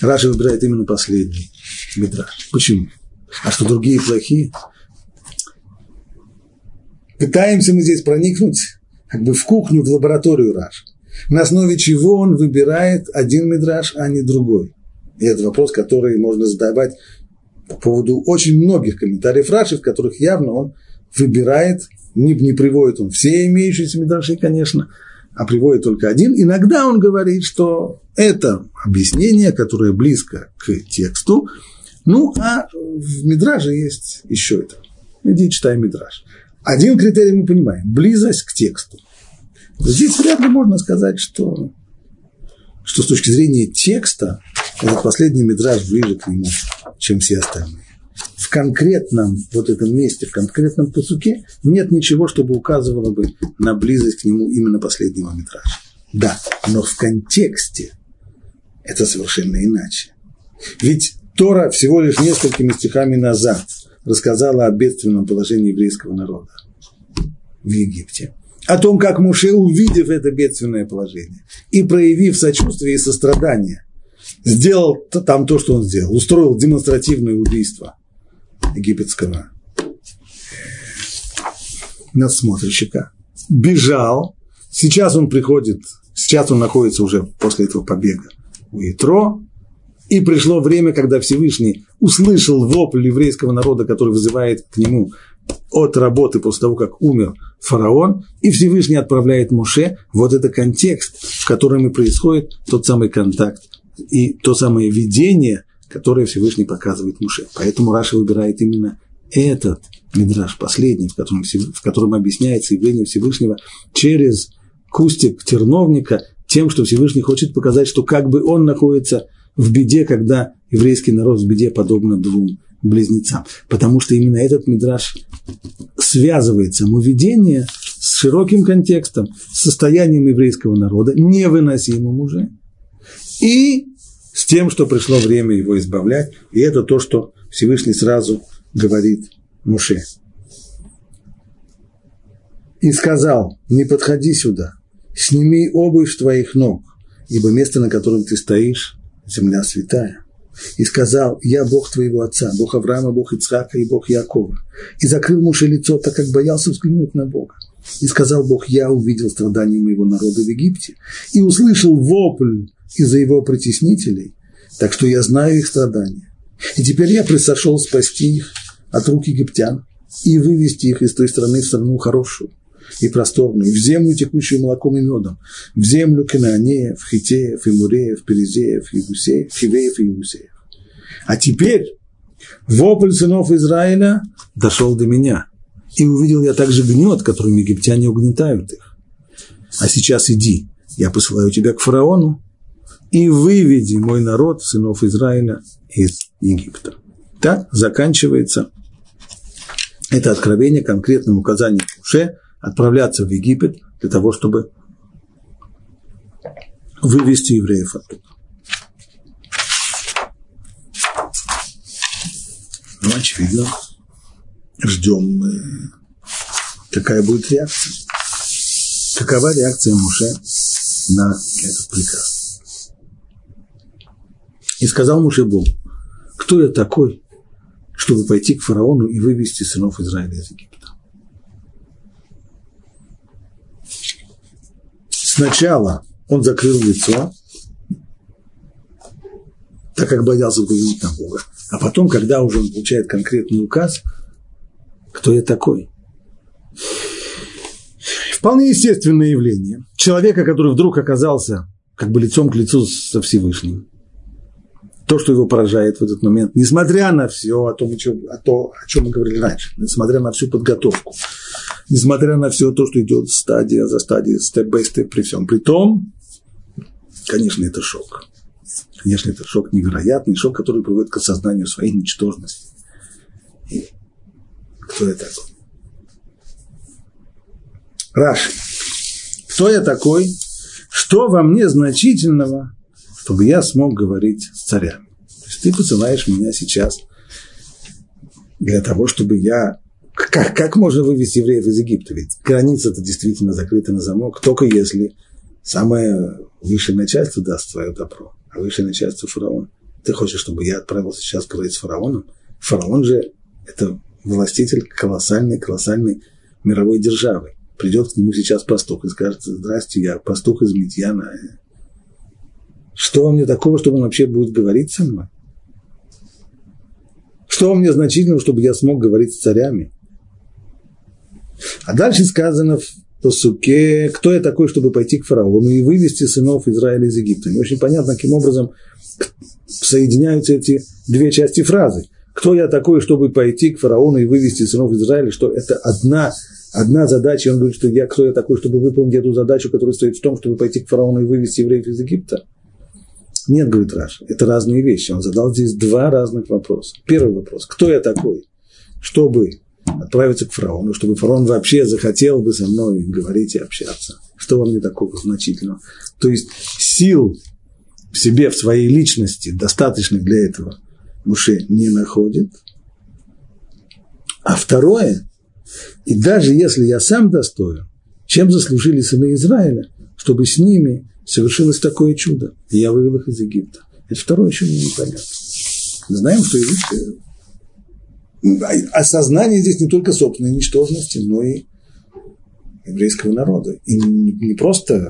Раши выбирает именно последний мидраш. Почему? А что другие плохие? Пытаемся мы здесь проникнуть как бы в кухню, в лабораторию Раши. На основе чего он выбирает один мидраш, а не другой? И это вопрос, который можно задавать по поводу очень многих комментариев Раши, в которых явно он выбирает, не, не приводит он все имеющиеся мидраши, конечно, а приводит только один. Иногда он говорит, что это объяснение, которое близко к тексту, ну, а в мидраже есть еще это. Иди читай мидраж. Один критерий мы понимаем – близость к тексту. Здесь вряд ли можно сказать, что, что с точки зрения текста этот последний мидраш ближе к нему, чем все остальные. В конкретном вот этом месте, в конкретном пасуке нет ничего, чтобы указывало бы на близость к нему именно последнего мидраша. Да, но в контексте это совершенно иначе. Ведь Тора всего лишь несколькими стихами назад рассказала о бедственном положении еврейского народа в Египте, о том, как Муше, увидев это бедственное положение и проявив сочувствие и сострадание, сделал там то, что он сделал, устроил демонстративное убийство египетского надсмотрщика, бежал. Сейчас он приходит, сейчас он находится уже после этого побега у Итро, и пришло время, когда Всевышний услышал вопль еврейского народа, который вызывает к нему от работы после того, как умер фараон, и Всевышний отправляет Муше. Вот это контекст, в котором и происходит тот самый контакт и то самое видение, которое Всевышний показывает Муше. Поэтому Раши выбирает именно этот мидраш, последний, в котором, в котором объясняется явление Всевышнего через кустик терновника, тем, что Всевышний хочет показать, что как бы он находится в беде, когда еврейский народ в беде, подобно двум близнецам. Потому что именно этот мидраш связывает самовидение с широким контекстом, с состоянием еврейского народа, невыносимым уже, и с тем, что пришло время его избавлять. И это то, что Всевышний сразу говорит Муше. «И сказал: не подходи сюда, сними обувь твоих ног, ибо место, на котором ты стоишь, земля святая. и сказал: «Я Бог твоего отца, Бог Авраама, Бог Ицхака и Бог Якова». И закрыл Моше лицо, так как боялся взглянуть на Бога. И сказал Бог: «Я увидел страдания моего народа в Египте и услышал вопль из-за его притеснителей, так что я знаю их страдания. И теперь я присошел спасти их от рук египтян и вывести их из той страны в страну хорошую и просторную, в землю, текущую молоком и медом, в землю Кенанеев, Хитеев, Имуреев, Перезеев, Егусеев, Хивеев и Егусеев. А теперь вопль сынов Израиля дошел до меня, и увидел я также гнет, которым египтяне угнетают их. А сейчас иди, я посылаю тебя к фараону, и выведи мой народ, сынов Израиля, из Египта». Так заканчивается это откровение конкретным указанием Моше отправляться в Египет для того, чтобы вывести евреев оттуда. Ну, очевидно, ждем, какая будет реакция. Какова реакция Моше на этот приказ? И сказал Моше Богу: «Кто я такой, чтобы пойти к фараону и вывести сынов Израиля из Египта?» Сначала он закрыл лицо, так как боялся взглянуть на Бога. А потом, когда уже он получает конкретный указ: «Кто я такой?» Вполне естественное явление. Человека, который вдруг оказался как бы лицом к лицу со Всевышним. То, что его поражает в этот момент, несмотря на все, о том, о чем мы говорили раньше, несмотря на всю подготовку, несмотря на все то, что идет стадия за стадией, степ-бай-степ, при всем при том, конечно, это шок. Конечно, это шок невероятный, шок, который приводит к осознанию своей ничтожности. И кто я такой? Раши. Кто я такой? Что во мне значительного, чтобы я смог говорить с царями? То есть ты посылаешь меня сейчас для того, чтобы я... Как, как можно вывести евреев из Египта? Ведь граница-то действительно закрыта на замок, только если самое высшее начальство даст свое добро, а высшее начальство — фараон. Ты хочешь, чтобы я отправился сейчас говорить с фараоном? Фараон же – это властитель колоссальной, колоссальной мировой державы. Придет к нему сейчас пастух и скажет: «Здрасте, я пастух из Медяна. Что во мне такого, чтобы он вообще будет говорить со мной? Что во мне значительного, чтобы я смог говорить с царями?» А дальше сказано в Пасуке: «Кто я такой, чтобы пойти к фараону и вывести сынов Израиля из Египта?» Не очень понятно, каким образом соединяются эти две части фразы. «Кто я такой, чтобы пойти к фараону и вывести сынов Израиля?» Что это одна, одна задача. И он говорит, что я, кто я такой, чтобы выполнить эту задачу, которая стоит в том, чтобы пойти к фараону и вывести евреев из Египта? Нет, говорит Раши, это разные вещи. Он задал здесь два разных вопроса. Первый вопрос: кто я такой, чтобы отправиться к фараону, чтобы фараон вообще захотел бы со мной говорить и общаться? Что во мне такого значительного? То есть сил в себе, в своей личности достаточно для этого Моше не находит. А второе: и даже если я сам достоин, чем заслужили сыны Израиля, чтобы с ними совершилось такое чудо, и я вывел их из Египта? Это второе еще мне непонятно. Мы знаем, что еврейское... осознание здесь не только собственной ничтожности, но и еврейского народа. И не просто...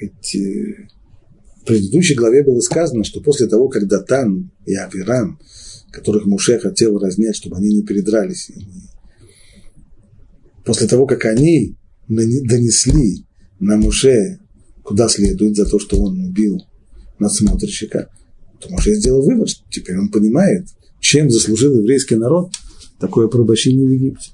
Эти... В предыдущей главе было сказано, что после того, как Датан и Авирам, которых Моше хотел разнять, чтобы они не передрались, после того, как они донесли на Моше куда следует за то, что он убил надсмотрщика, то Моше сделал вывод, что теперь он понимает, чем заслужил еврейский народ такое порабощение в Египте.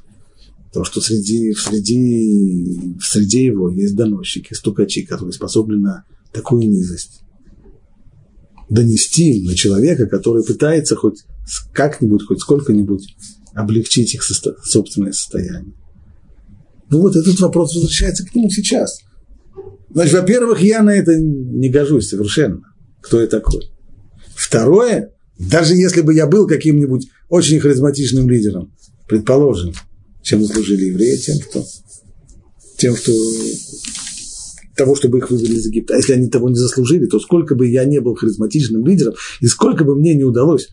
То, что среди, среди, среди его есть доносчики, стукачи, которые способны на такую низость. Донести на человека, который пытается хоть как-нибудь, хоть сколько-нибудь облегчить их состо- собственное состояние. Ну вот этот вопрос возвращается к нему сейчас. Значит, во-первых, я на это не гожусь совершенно. Кто я такой? Второе, даже если бы я был каким-нибудь очень харизматичным лидером, предположим, чем заслужили евреи? Тем, кто, тем, что того, чтобы их вывели из Египта. А если они того не заслужили, то сколько бы я не был харизматичным лидером, и сколько бы мне не удалось,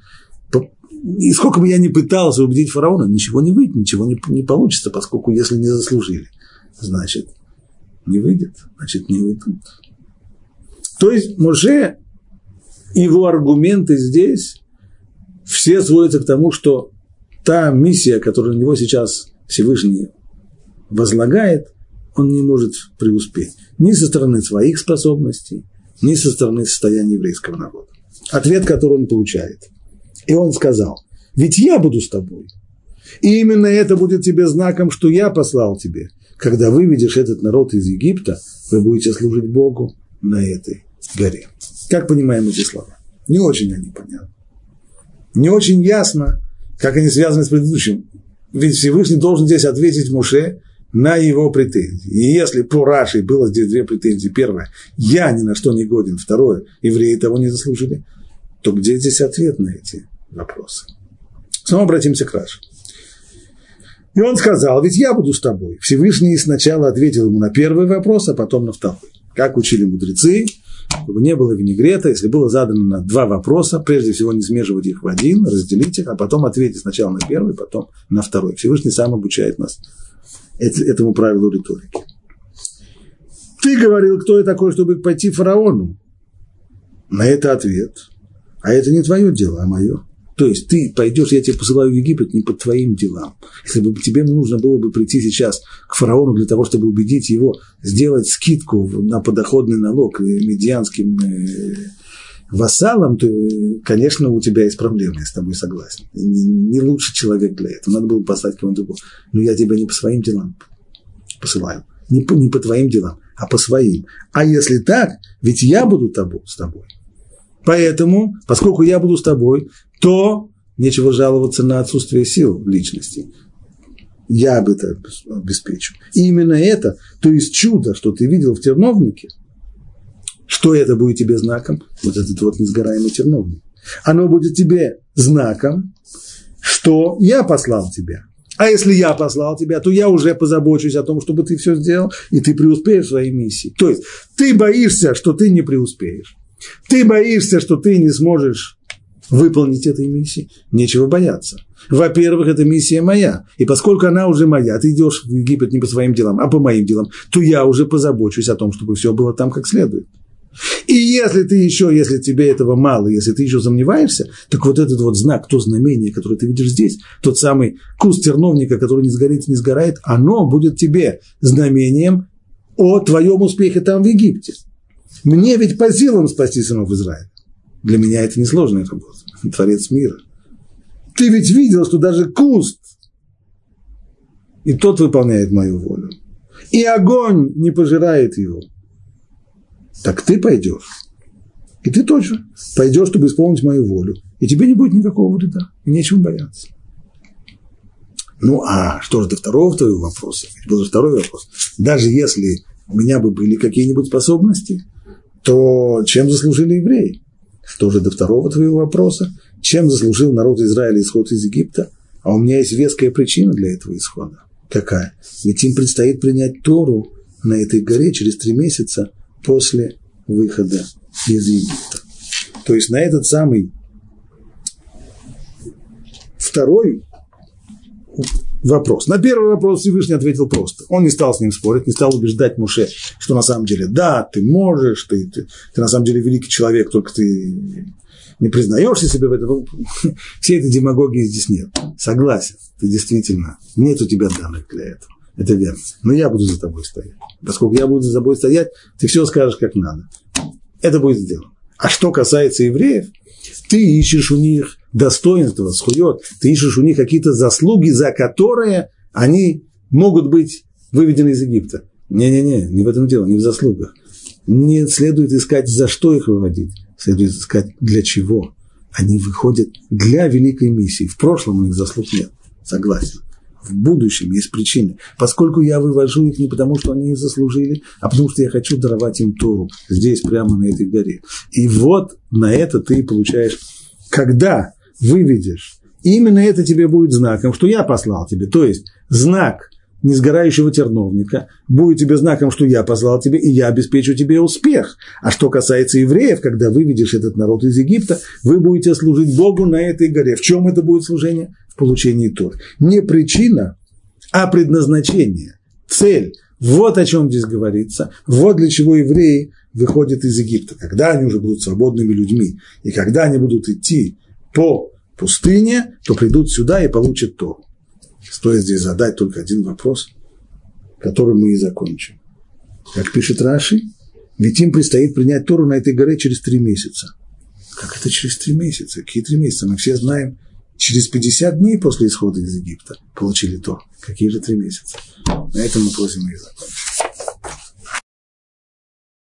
и сколько бы я не пытался убедить фараона, ничего не выйдет, ничего не, не получится, поскольку если не заслужили, значит, не выйдет, значит, не выйдут. То есть Моше, его аргументы здесь все сводятся к тому, что та миссия, которую на него сейчас Всевышний возлагает, он не может преуспеть ни со стороны своих способностей, ни со стороны состояния еврейского народа. Ответ, который он получает. И он сказал: «Ведь я буду с тобой, и именно это будет тебе знаком, что я послал тебе. Когда выведешь этот народ из Египта, вы будете служить Богу на этой горе». Как понимаем эти слова? Не очень они понятны. Не очень ясно, как они связаны с предыдущим. Ведь Всевышний должен здесь ответить Моше на его претензии. И если по Раши было здесь две претензии. Первая – я ни на что не годен. Второе – евреи того не заслужили. То где здесь ответ на эти вопросы? Снова обратимся к Раши. И он сказал: «Ведь я буду с тобой». Всевышний сначала ответил ему на первый вопрос, а потом на второй. Как учили мудрецы, чтобы не было винегрета, если было задано на два вопроса, прежде всего не смешивать их в один, разделить их, а потом ответить сначала на первый, потом на второй. Всевышний сам обучает нас этому правилу риторики. «Ты говорил, кто я такой, чтобы пойти к фараону?» На это ответ: «А это не твое дело, а мое». То есть ты пойдешь, я тебя посылаю в Египет не по твоим делам. Если бы тебе нужно было бы прийти сейчас к фараону для того, чтобы убедить его сделать скидку на подоходный налог медианским вассалам, то, конечно, у тебя есть проблемы, я с тобой согласен. Не лучший человек для этого, надо было бы послать кого-нибудь другого. Но я тебя не по своим делам посылаю, не по, не по твоим делам, а по своим. А если так, ведь я буду тобой, с тобой. Поэтому, поскольку я буду с тобой, то нечего жаловаться на отсутствие сил личности. Я об этом обеспечу. И именно это, то есть чудо, что ты видел в терновнике, что это будет тебе знаком? Вот этот вот несгораемый терновник. Оно будет тебе знаком, что я послал тебя. А если я послал тебя, то я уже позабочусь о том, чтобы ты все сделал, и ты преуспеешь в своей миссии. То есть ты боишься, что ты не преуспеешь. Ты боишься, что ты не сможешь выполнить этой миссии? Нечего бояться. Во-первых, эта миссия моя. И поскольку она уже моя, ты идешь в Египет не по своим делам, а по моим делам, то я уже позабочусь о том, чтобы все было там как следует. И если ты еще, если тебе этого мало, если ты еще сомневаешься, так вот этот вот знак, то знамение, которое ты видишь здесь, тот самый куст терновника, который не сгорит и не сгорает, оно будет тебе знамением о твоем успехе там в Египте. Мне ведь по силам спасти сынов Израиля. Для меня это несложная работа. Творец мира. Ты ведь видел, что даже куст, и тот выполняет мою волю. И огонь не пожирает его. Так ты пойдешь. И ты тоже пойдешь, чтобы исполнить мою волю. И тебе не будет никакого вреда. И нечего бояться. Ну, а что же до второго твоего вопроса? Был же второй вопрос. Даже если у меня бы были какие-нибудь способности, то чем заслужили евреи? Что же до второго твоего вопроса? Чем заслужил народ Израиля исход из Египта? А у меня есть веская причина для этого исхода. Какая? Ведь им предстоит принять Тору на этой горе через три месяца после выхода из Египта. То есть на этот самый второй вопрос. На первый вопрос Всевышний ответил просто. Он не стал с ним спорить, не стал убеждать Моше, что на самом деле да, ты можешь, ты, ты, ты на самом деле великий человек, только ты не признаешься себе в этом. Всей этой демагогии здесь нет. Согласен, ты действительно, нет у тебя данных для этого. Это верно. Но я буду за тобой стоять. Поскольку я буду за тобой стоять, ты все скажешь как надо. Это будет сделано. А что касается евреев, ты ищешь у них достоинства, схует, ты ищешь у них какие-то заслуги, за которые они могут быть выведены из Египта. Не-не-не, не в этом дело, не в заслугах. Не следует искать, за что их выводить, следует искать, для чего. Они выходят для великой миссии. В прошлом у них заслуг нет, согласен. В будущем есть причины. Поскольку я вывожу их не потому, что они их заслужили, а потому, что я хочу даровать им Тору здесь, прямо на этой горе. И вот на это ты получаешь, когда выведешь, именно это тебе будет знаком, что я послал тебе. То есть знак несгорающего терновника, будет тебе знаком, что я послал тебе, и я обеспечу тебе успех. А что касается евреев, когда выведешь этот народ из Египта, вы будете служить Богу на этой горе. В чем это будет служение? В получении Торы. Не причина, а предназначение, цель. Вот о чем здесь говорится, вот для чего евреи выходят из Египта, когда они уже будут свободными людьми, и когда они будут идти по пустыне, то придут сюда и получат Тору. Стоит здесь задать только один вопрос, который мы и закончим. Как пишет Раши, ведь им предстоит принять Тору на этой горе через три месяца. Как это через три месяца? Какие три месяца? Мы все знаем, через пятьдесят дней после исхода из Египта получили Тору. Какие же три месяца? На этом мы просим и закончим.